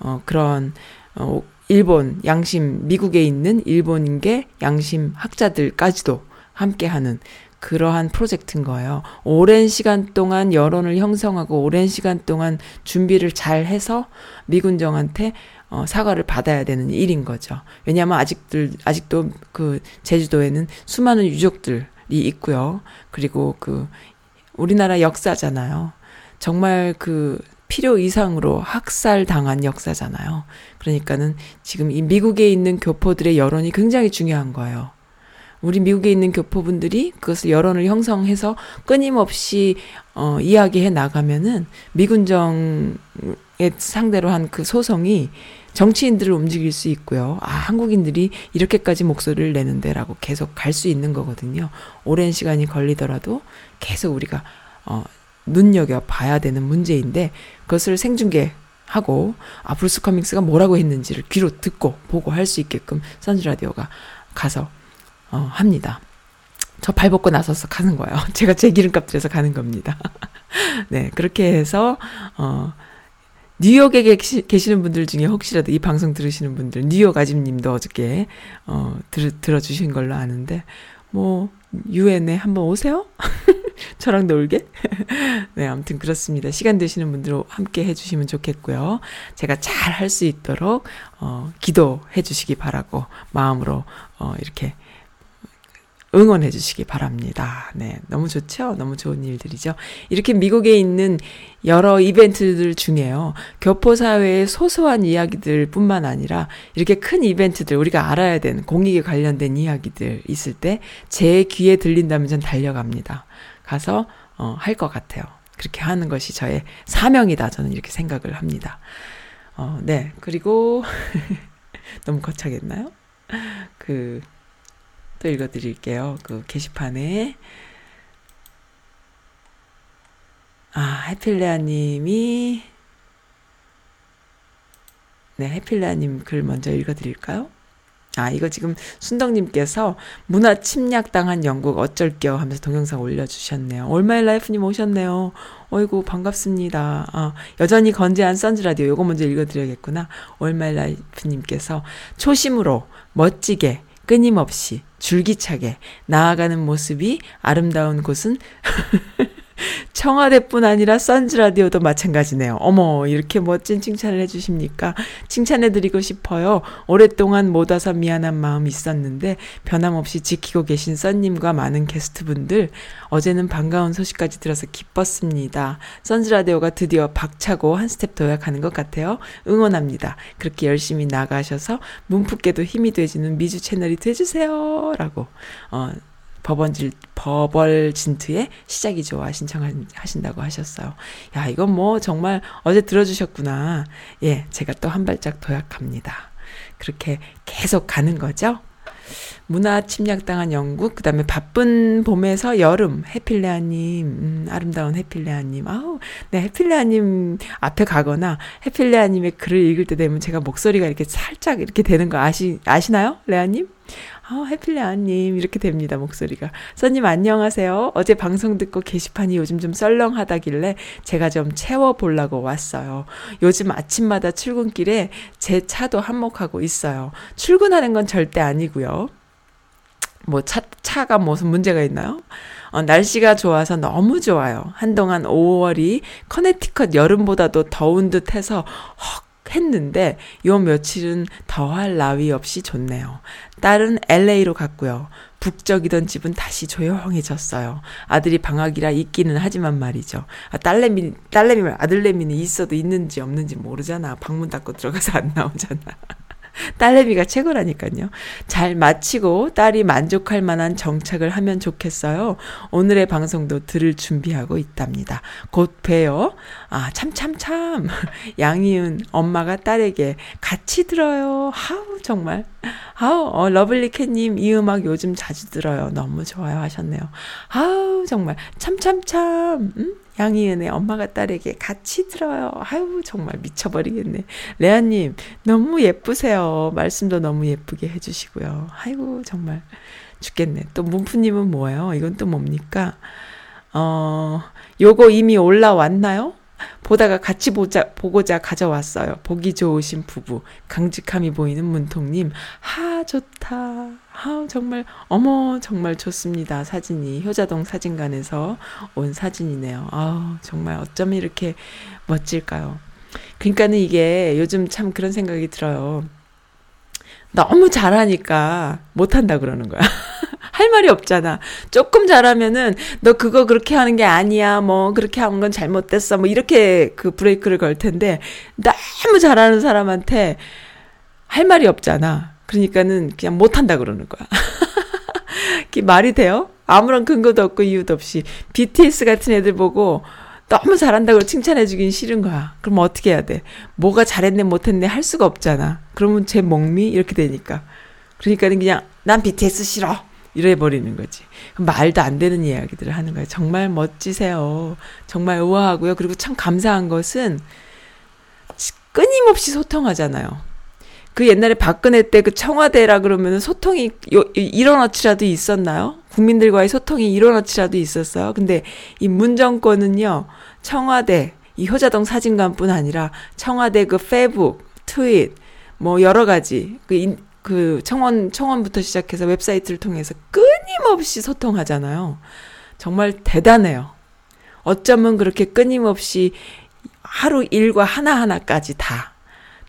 어, 그런 어, 일본 양심, 미국에 있는 일본계 양심 학자들까지도 함께하는 그러한 프로젝트인 거예요. 오랜 시간 동안 여론을 형성하고 오랜 시간 동안 준비를 잘 해서 미군정한테 어, 사과를 받아야 되는 일인 거죠. 왜냐하면 아직들, 아직도 그 제주도에는 수많은 유족들이 있고요. 그리고 그 우리나라 역사잖아요. 정말 그 필요 이상으로 학살당한 역사잖아요. 그러니까는 지금 이 미국에 있는 교포들의 여론이 굉장히 중요한 거예요. 우리 미국에 있는 교포분들이 그것을 여론을 형성해서 끊임없이 어, 이야기해 나가면은 미군정에 상대로 한 그 소송이 정치인들을 움직일 수 있고요. 아, 한국인들이 이렇게까지 목소리를 내는데라고 계속 갈 수 있는 거거든요. 오랜 시간이 걸리더라도 계속 우리가 어, 눈여겨봐야 되는 문제인데, 그것을 생중계 하고 아, 브루스 커밍스가 뭐라고 했는지를 귀로 듣고 보고 할 수 있게끔 선즈라디오가 가서 어, 합니다. 저 발 벗고 나서서 가는 거예요. 제가 제 기름값 들여서 가는 겁니다. 네, 그렇게 해서, 어, 뉴욕에 계시, 계시는 분들 중에 혹시라도 이 방송 들으시는 분들, 뉴욕 아집님도 어저께, 어, 들, 들어주신 걸로 아는데, 뭐, 유엔에 한번 오세요? 저랑 놀게? 네, 아무튼 그렇습니다. 시간 되시는 분들 함께 해주시면 좋겠고요. 제가 잘 할 수 있도록, 어, 기도해 주시기 바라고, 마음으로, 어, 이렇게, 응원해 주시기 바랍니다. 네, 너무 좋죠? 너무 좋은 일들이죠. 이렇게 미국에 있는 여러 이벤트들 중에요, 교포사회의 소소한 이야기들 뿐만 아니라 이렇게 큰 이벤트들, 우리가 알아야 되는 공익에 관련된 이야기들 있을 때 제 귀에 들린다면 전 달려갑니다. 가서 어, 할 것 같아요. 그렇게 하는 것이 저의 사명이다, 저는 이렇게 생각을 합니다. 어, 네, 그리고 너무 거창했나요? 그... 또 읽어드릴게요. 그 게시판에 아 해필레아님이 네 해필레아님 글 먼저 읽어드릴까요? 아 이거 지금 순덕님께서 문화 침략당한 영국 어쩔겨 하면서 동영상 올려주셨네요. 올마일라이프님 오셨네요. 어이구 반갑습니다. 아, 여전히 건재한 선즈라디오 요거 먼저 읽어드려야겠구나. 올마일라이프님께서 초심으로 멋지게 끊임없이 줄기차게 나아가는 모습이 아름다운 곳은 청와대뿐 아니라 선즈라디오도 마찬가지네요. 어머, 이렇게 멋진 칭찬을 해주십니까? 칭찬해드리고 싶어요. 오랫동안 못 와서 미안한 마음이 있었는데 변함없이 지키고 계신 선님과 많은 게스트분들, 어제는 반가운 소식까지 들어서 기뻤습니다. 선즈라디오가 드디어 박차고 한 스텝 도약하는 것 같아요. 응원합니다. 그렇게 열심히 나가셔서 문풋게도 힘이 되지는 미주 채널이 되주세요. 라고 어, 버번질, 버벌진트의 시작이 좋아 신청하신다고 하셨어요. 야, 이건 뭐 정말 어제 들어주셨구나. 예, 제가 또 한 발짝 도약합니다. 그렇게 계속 가는 거죠. 문화 침략당한 영국, 그 다음에 바쁜 봄에서 여름, 해필레아님, 음, 아름다운 해필레아님, 아우, 네, 해필레아님 앞에 가거나 해필레아님의 글을 읽을 때 되면 제가 목소리가 이렇게 살짝 이렇게 되는 거 아시, 아시나요? 레아님? 아, 해필레아님 이렇게 됩니다, 목소리가. 써님 안녕하세요. 어제 방송 듣고 게시판이 요즘 좀 썰렁하다길래 제가 좀 채워보려고 왔어요. 요즘 아침마다 출근길에 제 차도 한몫하고 있어요. 출근하는 건 절대 아니고요. 뭐 차, 차가 무슨 문제가 있나요? 어, 날씨가 좋아서 너무 좋아요. 한동안 오월이 커네티컷 여름보다도 더운 듯 해서 헉 했는데 요 며칠은 더할 나위 없이 좋네요. 딸은 엘에이로 갔고요. 북적이던 집은 다시 조용해졌어요. 아들이 방학이라 있기는 하지만 말이죠. 아, 딸내미, 딸내미 말 아들내미는 있어도 있는지 없는지 모르잖아. 방문 닫고 들어가서 안 나오잖아. 딸내미가 최고라니까요. 잘 마치고 딸이 만족할 만한 정착을 하면 좋겠어요. 오늘의 방송도 들을 준비하고 있답니다. 곧 봬요. 아, 참참참. 양희은 엄마가 딸에게 같이 들어요. 하우 정말. 아우, 어, 러블리 캣님 이 음악 요즘 자주 들어요. 너무 좋아요 하셨네요. 아우 정말. 참참참. 음? 양희은의 엄마가 딸에게 같이 들어요. 아유 정말 미쳐버리겠네. 레아님 너무 예쁘세요. 말씀도 너무 예쁘게 해주시고요. 아이고 정말 죽겠네. 또 문프님은 뭐예요? 이건 또 뭡니까? 어, 요거 이미 올라왔나요? 보다가 같이 보자, 보고자 가져왔어요. 보기 좋으신 부부, 강직함이 보이는 문통님. 하, 좋다. 하, 정말, 어머, 정말 좋습니다. 사진이. 효자동 사진관에서 온 사진이네요. 아우, 정말 어쩜 이렇게 멋질까요? 그러니까는 이게 요즘 참 그런 생각이 들어요. 너무 잘하니까 못한다 그러는 거야. 할 말이 없잖아. 조금 잘하면은 너 그거 그렇게 하는 게 아니야. 뭐 그렇게 하는 건 잘못됐어. 뭐 이렇게 그 브레이크를 걸 텐데 너무 잘하는 사람한테 할 말이 없잖아. 그러니까는 그냥 못한다 그러는 거야. 그게 말이 돼요? 아무런 근거도 없고 이유도 없이 비티에스 같은 애들 보고 너무 잘한다고 칭찬해주긴 싫은 거야. 그럼 어떻게 해야 돼? 뭐가 잘했네 못했네 할 수가 없잖아. 그러면 제 몽미 이렇게 되니까. 그러니까는 그냥 난 비티에스 싫어 이래버리는 거지. 말도 안 되는 이야기들을 하는 거야. 정말 멋지세요. 정말 우아하고요. 그리고 참 감사한 것은 끊임없이 소통하잖아요. 그 옛날에 박근혜 때 그 청와대라 그러면 소통이 요, 일어나치라도 있었나요? 국민들과의 소통이 일어나치라도 있었어요. 근데 이 문정권은요, 청와대, 이 효자동 사진관뿐 아니라 청와대 그 페북, 트윗, 뭐 여러 가지, 그, 인, 그 청원, 청원부터 시작해서 웹사이트를 통해서 끊임없이 소통하잖아요. 정말 대단해요. 어쩌면 그렇게 끊임없이 하루 일과 하나하나까지 다.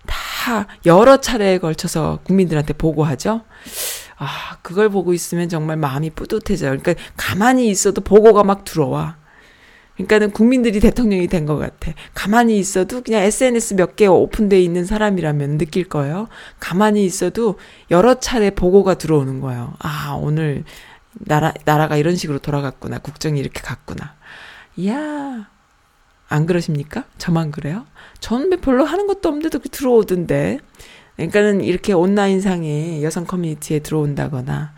다 여러 차례에 걸쳐서 국민들한테 보고하죠. 아, 그걸 보고 있으면 정말 마음이 뿌듯해져요. 그러니까 가만히 있어도 보고가 막 들어와. 그러니까는 국민들이 대통령이 된 것 같아. 가만히 있어도 그냥 에스엔에스 몇 개 오픈되어 있는 사람이라면 느낄 거예요. 가만히 있어도 여러 차례 보고가 들어오는 거예요. 아, 오늘 나라, 나라가 이런 식으로 돌아갔구나. 국정이 이렇게 갔구나. 이야. 안 그러십니까? 저만 그래요? 전 별로 하는 것도 없는데도 들어오던데. 그러니까는 이렇게 온라인상에 여성 커뮤니티에 들어온다거나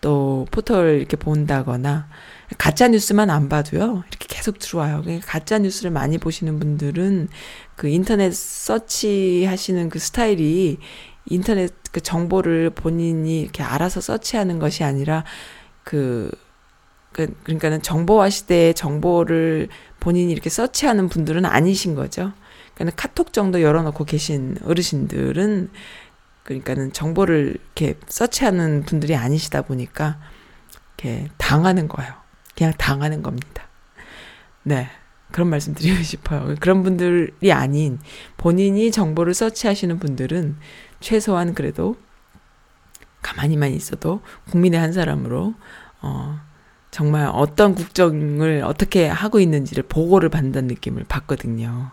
또 포털 이렇게 본다거나 가짜 뉴스만 안 봐도요. 이렇게 계속 들어와요. 그러니까 가짜 뉴스를 많이 보시는 분들은 그 인터넷 서치 하시는 그 스타일이 인터넷 그 정보를 본인이 이렇게 알아서 서치하는 것이 아니라 그 그러니까는 정보화 시대의 정보를 본인이 이렇게 서치하는 분들은 아니신 거죠. 그러니까 카톡 정도 열어놓고 계신 어르신들은 그러니까는 정보를 이렇게 서치하는 분들이 아니시다 보니까 이렇게 당하는 거예요. 그냥 당하는 겁니다. 네. 그런 말씀 드리고 싶어요. 그런 분들이 아닌 본인이 정보를 서치하시는 분들은 최소한 그래도 가만히만 있어도 국민의 한 사람으로 어, 정말 어떤 국정을 어떻게 하고 있는지를 보고를 받는 느낌을 받거든요.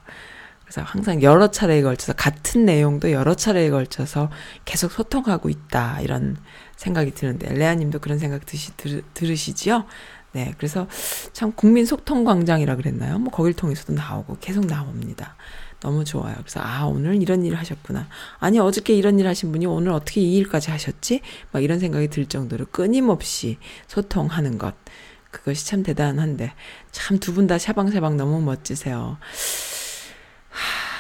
그래서 항상 여러 차례에 걸쳐서 같은 내용도 여러 차례에 걸쳐서 계속 소통하고 있다 이런 생각이 드는데 레아님도 그런 생각 드시, 들, 들으시지요? 네, 그래서 참 국민 소통 광장이라 그랬나요? 뭐 거길 통해서도 나오고 계속 나옵니다. 너무 좋아요. 그래서 아 오늘 이런 일을 하셨구나. 아니 어저께 이런 일 하신 분이 오늘 어떻게 이 일까지 하셨지? 막 이런 생각이 들 정도로 끊임없이 소통하는 것 그것이 참 대단한데 참 두 분 다 샤방샤방 너무 멋지세요. 하...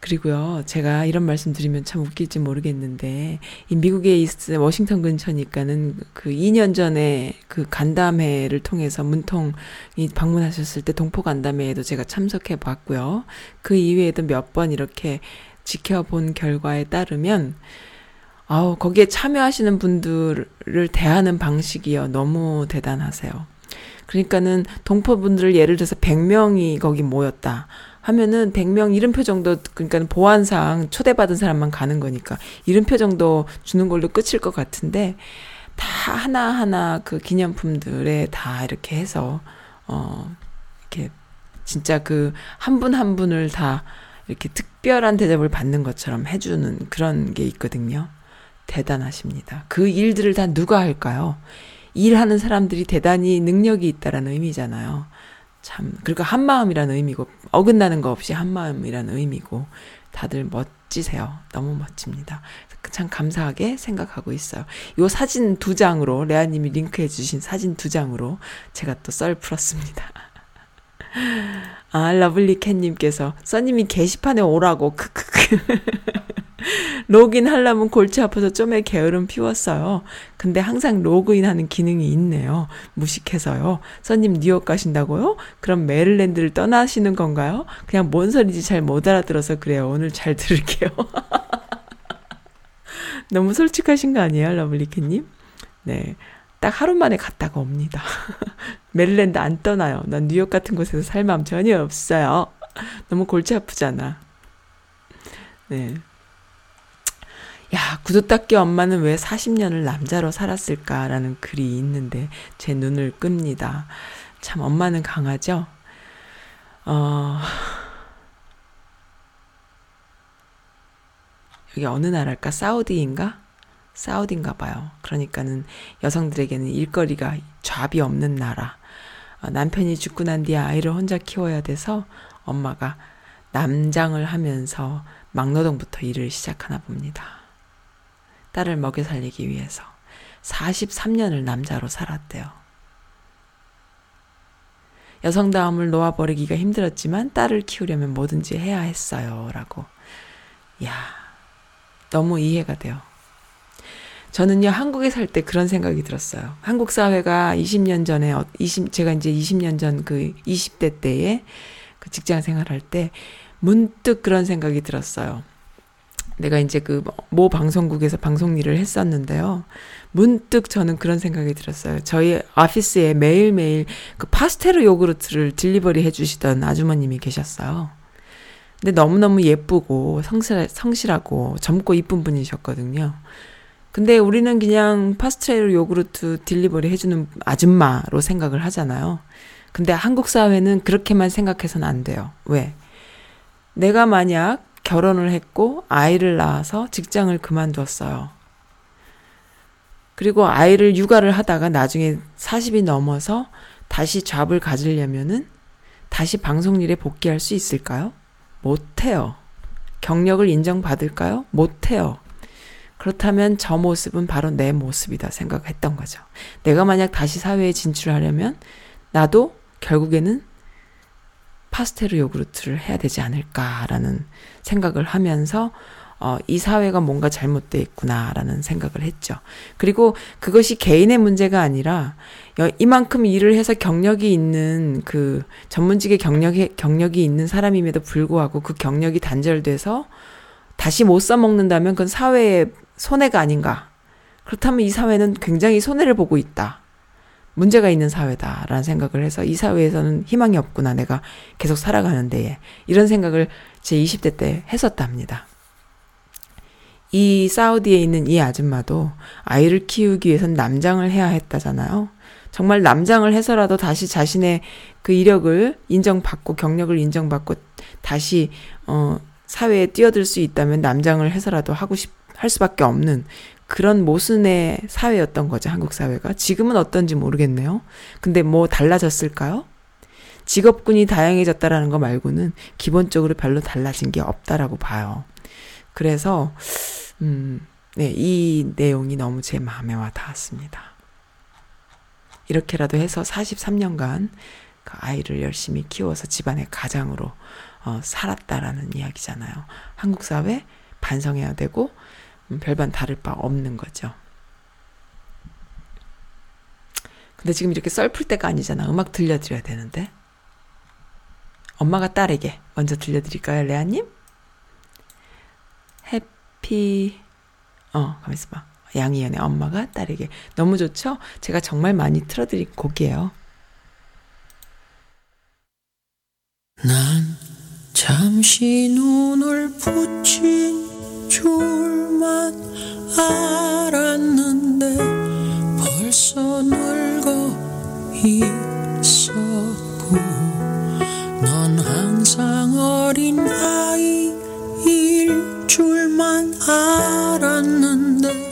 그리고요, 제가 이런 말씀 드리면 참 웃길지 모르겠는데, 이 미국에 있을 워싱턴 근처니까는 그 이 년 전에 그 간담회를 통해서 문통이 방문하셨을 때 동포 간담회에도 제가 참석해 봤고요. 그 이외에도 몇 번 이렇게 지켜본 결과에 따르면, 아우, 거기에 참여하시는 분들을 대하는 방식이요. 너무 대단하세요. 그러니까는 동포분들을 예를 들어서 백 명이 거기 모였다. 하면은 백 명 이름표 정도 그러니까 보안상 초대받은 사람만 가는 거니까 이름표 정도 주는 걸로 끝일 것 같은데 다 하나하나 그 기념품들에 다 이렇게 해서 어 이렇게 진짜 그 한 분 한 분을 다 이렇게 특별한 대접을 받는 것처럼 해주는 그런 게 있거든요. 대단하십니다. 그 일들을 다 누가 할까요? 일하는 사람들이 대단히 능력이 있다라는 의미잖아요. 참, 그러니까 한마음이라는 의미고, 어긋나는 거 없이 한마음이라는 의미고, 다들 멋지세요. 너무 멋집니다. 참 감사하게 생각하고 있어요. 요 사진 두 장으로, 레아님이 링크해주신 사진 두 장으로 제가 또 썰 풀었습니다. 아, 러블리캣님께서, 써님이 게시판에 오라고, 크크크. 로그인 하려면 골치 아파서 좀의 게으름 피웠어요. 근데 항상 로그인 하는 기능이 있네요. 무식해서요. 써님 뉴욕 가신다고요? 그럼 메릴랜드를 떠나시는 건가요? 그냥 뭔 소리인지 잘 못 알아들어서 그래요. 오늘 잘 들을게요. 너무 솔직하신 거 아니에요, 러블리캣님? 네. 딱 하루 만에 갔다가 옵니다. 메릴랜드 안 떠나요. 난 뉴욕 같은 곳에서 살 마음 전혀 없어요. 너무 골치 아프잖아. 네. 야, 구두닦이 엄마는 왜 사십 년을 남자로 살았을까라는 글이 있는데 제 눈을 끕니다. 참 엄마는 강하죠? 어... 여기 어느 나라일까? 사우디인가? 사우디인가 봐요. 그러니까는 여성들에게는 일거리가 잡이 없는 나라. 어, 남편이 죽고 난 뒤에 아이를 혼자 키워야 돼서 엄마가 남장을 하면서 막노동부터 일을 시작하나 봅니다. 딸을 먹여 살리기 위해서 사십삼 년을 남자로 살았대요. 여성다움을 놓아버리기가 힘들었지만 딸을 키우려면 뭐든지 해야 했어요. 라고. 이야, 너무 이해가 돼요. 저는요, 한국에 살 때 그런 생각이 들었어요. 한국 사회가 이십 년 전에, 이십, 제가 이제 이십 년 전 그 이십 대 때에 그 직장 생활할 때 문득 그런 생각이 들었어요. 내가 이제 그 모 방송국에서 방송 일을 했었는데요. 문득 저는 그런 생각이 들었어요. 저희 오피스에 매일매일 그 파스텔로 요구르트를 딜리버리 해주시던 아주머님이 계셨어요. 근데 너무너무 예쁘고 성실, 성실하고 젊고 이쁜 분이셨거든요. 근데 우리는 그냥 파스텔로 요구르트 딜리버리 해주는 아줌마로 생각을 하잖아요. 근데 한국 사회는 그렇게만 생각해서는 안 돼요. 왜? 내가 만약 결혼을 했고 아이를 낳아서 직장을 그만두었어요. 그리고 아이를 육아를 하다가 나중에 사십이 넘어서 다시 잡을 가지려면은 다시 방송 일에 복귀할 수 있을까요? 못해요. 경력을 인정받을까요? 못해요. 그렇다면 저 모습은 바로 내 모습이다 생각했던 거죠. 내가 만약 다시 사회에 진출하려면 나도 결국에는 파스텔로 요구르트를 해야 되지 않을까라는 생각을 하면서 어, 이 사회가 뭔가 잘못되어 있구나라는 생각을 했죠. 그리고 그것이 개인의 문제가 아니라 이만큼 일을 해서 경력이 있는 그 전문직의 경력이, 경력이 있는 사람임에도 불구하고 그 경력이 단절돼서 다시 못 써먹는다면 그건 사회의 손해가 아닌가. 그렇다면 이 사회는 굉장히 손해를 보고 있다. 문제가 있는 사회다라는 생각을 해서 이 사회에서는 희망이 없구나, 내가 계속 살아가는데, 이런 생각을 제 이십 대 때 했었답니다. 이 사우디에 있는 이 아줌마도 아이를 키우기 위해선 남장을 해야 했다잖아요. 정말 남장을 해서라도 다시 자신의 그 이력을 인정받고 경력을 인정받고 다시 어 사회에 뛰어들 수 있다면 남장을 해서라도 하고 싶, 할 수밖에 없는 그런 모순의 사회였던 거죠, 한국 사회가. 지금은 어떤지 모르겠네요. 근데 뭐 달라졌을까요? 직업군이 다양해졌다라는 거 말고는 기본적으로 별로 달라진 게 없다라고 봐요. 그래서 음, 네, 이 내용이 너무 제 마음에 와 닿았습니다. 이렇게라도 해서 사십삼 년간 그 아이를 열심히 키워서 집안의 가장으로 어, 살았다라는 이야기잖아요. 한국 사회 반성해야 되고 음, 별반 다를 바 없는 거죠. 근데 지금 이렇게 썰풀 때가 아니잖아. 음악 들려드려야 되는데. 엄마가 딸에게 먼저 들려드릴까요, 레아님? 해피, 어, 가만있어 봐. 양희연의 엄마가 딸에게. 너무 좋죠? 제가 정말 많이 틀어드린 곡이에요. 난 잠시 눈을 붙인 줄만 알았는데 벌써 늙어 있었고 넌 항상 어린 아이일 줄만 알았는데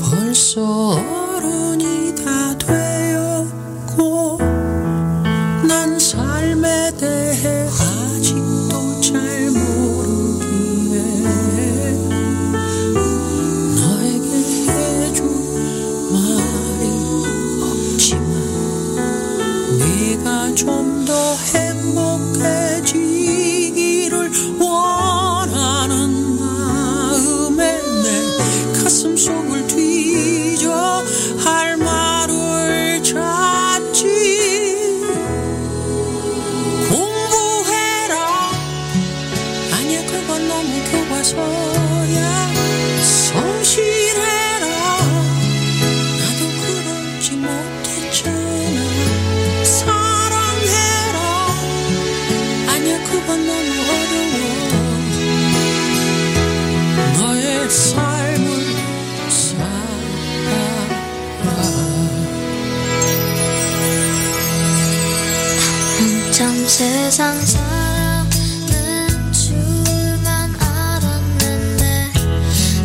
벌써 어른이 다 되었고 난 삶에 대해 아직도 잘 모르기에 너에게 해줄 말이 없지만 네가 좀 더 행복해지기를 원하는 마음에 내 가슴 속을 뒤 할 말을 찾지 공부해라 아니야 그건 너무 교과서야 성실해라 나도 그러지 못했잖아 사랑해라 아니야 그건 너무 어려워 너의 삶을 참 세상 사는 줄만 알았는데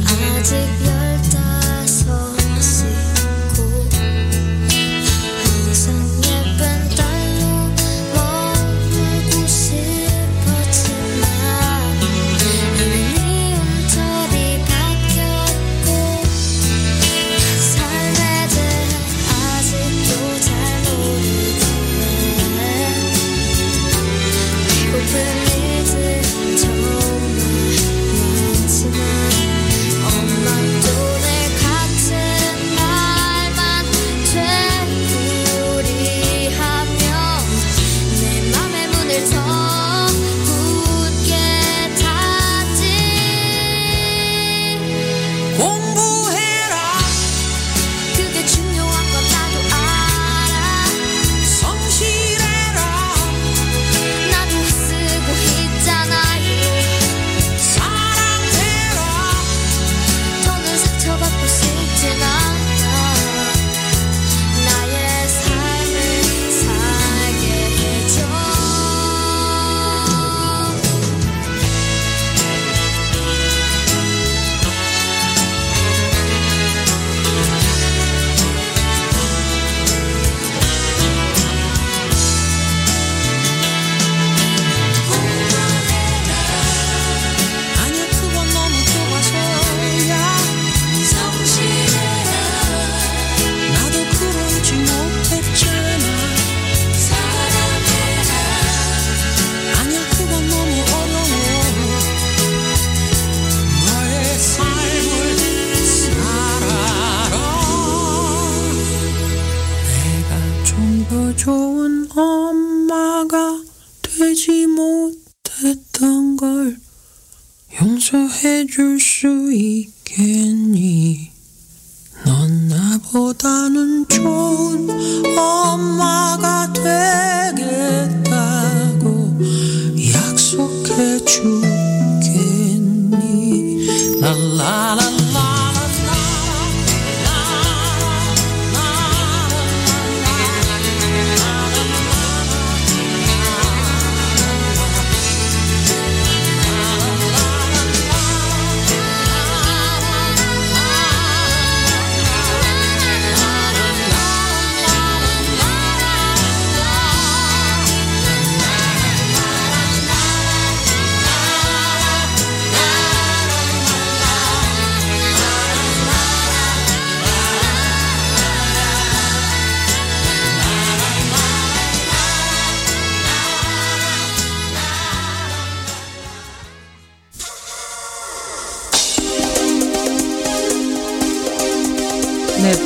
아직 열다섯이고 항상 예쁜 딸로 머물고 싶었지만 이미 온철이 바뀌었고 삶에 대해 아직도 잘 모르고 해줄 수 있겠니? 넌 나보다는 좋은 주겠니. 라라라.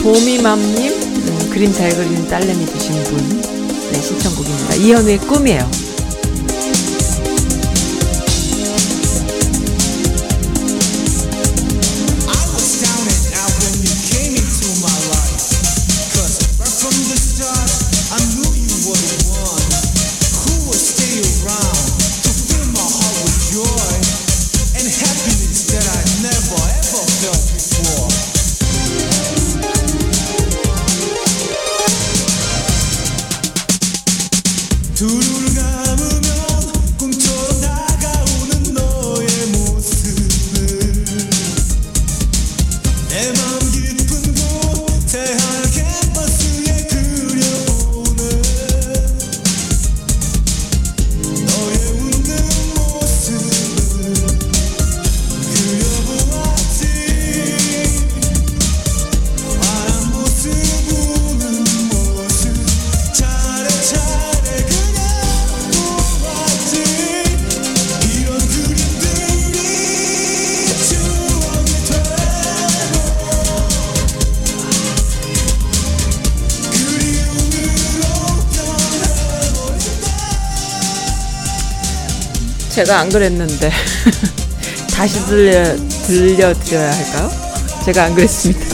봄이맘님, 음, 그림 잘 그리는 딸내미 주신 분, 네, 신청곡입니다. 이현우의 꿈이에요. 제가 안 그랬는데 다시 들려, 들려드려야 할까요? 제가 안 그랬습니다.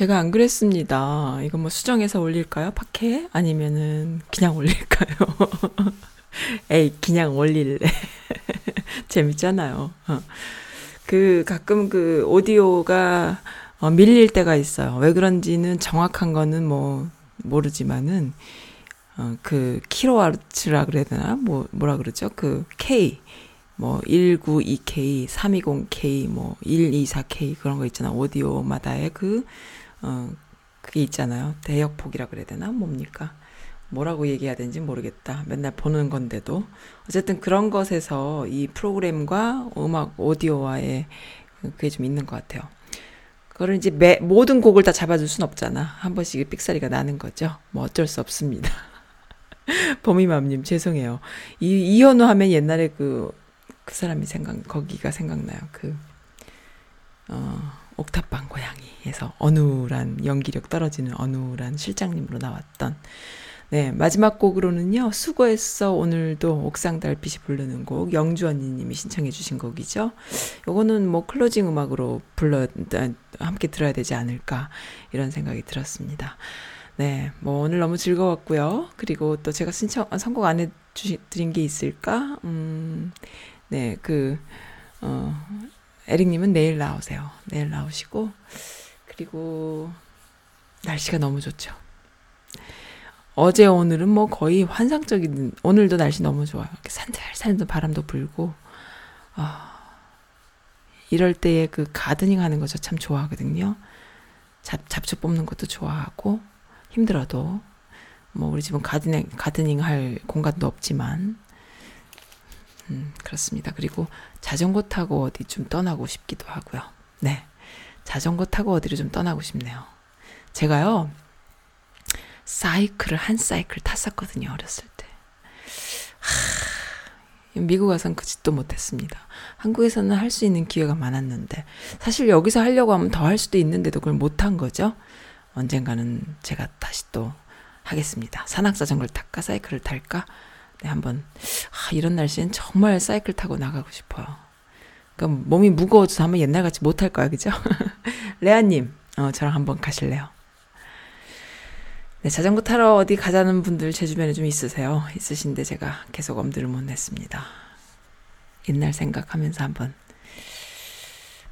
제가 안 그랬습니다. 이거 뭐 수정해서 올릴까요? 팟캐? 아니면은 그냥 올릴까요? 에이, 그냥 올릴래. 재밌잖아요. 어. 그 가끔 그 오디오가 어, 밀릴 때가 있어요. 왜 그런지는 정확한 거는 뭐 모르지만은 어, 그 킬로와트라 그래야 되나? 뭐 뭐라 그러죠? 그 K 뭐 백구십이 케이, 삼백이십 케이, 뭐 백이십사 케이 그런 거 있잖아. 오디오마다의 그 어, 그게 있잖아요. 대역폭이라 그래야 되나? 뭡니까? 뭐라고 얘기해야 되는지 모르겠다. 맨날 보는 건데도. 어쨌든 그런 것에서 이 프로그램과 음악, 오디오와의 그게 좀 있는 것 같아요. 그걸 이제 매, 모든 곡을 다 잡아줄 순 없잖아. 한 번씩 삑사리가 나는 거죠. 뭐 어쩔 수 없습니다. 범이맘님, 죄송해요. 이, 이현우 하면 옛날에 그, 그 사람이 생각, 거기가 생각나요. 그, 어, 옥탑방 고양이에서 어눌한, 연기력 떨어지는 어눌한 실장님으로 나왔던 네, 마지막 곡으로는요. 수고했어 오늘도 옥상 달빛이 부르는 곡 영주 언니님이 신청해 주신 곡이죠. 요거는 뭐 클로징 음악으로 불러 함께 들어야 되지 않을까 이런 생각이 들었습니다. 네, 뭐 오늘 너무 즐거웠고요. 그리고 또 제가 신청 선곡 안 해드린 게 있을까? 음, 네, 그 어, 에릭님은 내일 나오세요. 내일 나오시고 그리고 날씨가 너무 좋죠. 어제 오늘은 뭐 거의 환상적인 오늘도 날씨 너무 좋아요. 이렇게 산들산들 바람도 불고 아 이럴 때에 그 가드닝 하는 거 저 참 좋아하거든요. 잡 잡초 뽑는 것도 좋아하고 힘들어도 뭐 우리 집은 가드닝 가드닝 할 공간도 없지만 음 그렇습니다. 그리고 자전거 타고 어디 좀 떠나고 싶기도 하고요. 네 자전거 타고 어디로 좀 떠나고 싶네요. 제가요. 사이클을 한 사이클 탔었거든요. 어렸을 때. 하, 미국 와서는 그 짓도 못했습니다. 한국에서는 할 수 있는 기회가 많았는데 사실 여기서 하려고 하면 더 할 수도 있는데도 그걸 못한 거죠. 언젠가는 제가 다시 또 하겠습니다. 산악자전거를 탈까? 사이클을 탈까? 네, 한번 하, 이런 날씨엔 정말 사이클 타고 나가고 싶어요. 그러니까 몸이 무거워져서 하면 옛날같이 못할 거야. 그죠? 레아님 어, 저랑 한번 가실래요? 네, 자전거 타러 어디 가자는 분들 제 주변에 좀 있으세요. 있으신데 제가 계속 엄두를 못 냈습니다. 옛날 생각하면서 한번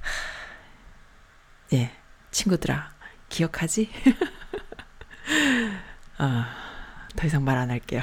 하... 예, 친구들아 기억하지? 아, 더 이상 말 안 할게요.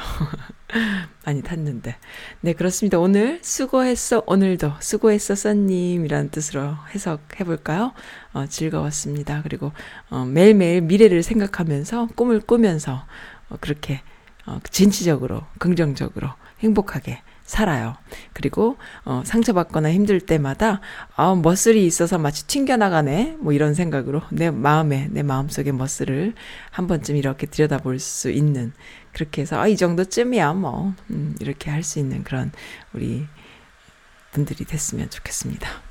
많이 탔는데 네 그렇습니다. 오늘 수고했어 오늘도 수고했어 써님이라는 뜻으로 해석해볼까요? 어, 즐거웠습니다. 그리고 어, 매일매일 미래를 생각하면서 꿈을 꾸면서 어, 그렇게 어, 진취적으로 긍정적으로 행복하게 살아요. 그리고 어, 상처받거나 힘들 때마다 아, 머슬이 있어서 마치 튕겨나가네 뭐 이런 생각으로 내 마음에 내 마음속에 머슬을 한 번쯤 이렇게 들여다볼 수 있는 그렇게 해서 아, 이 정도쯤이야 뭐 음, 이렇게 할 수 있는 그런 우리 분들이 됐으면 좋겠습니다.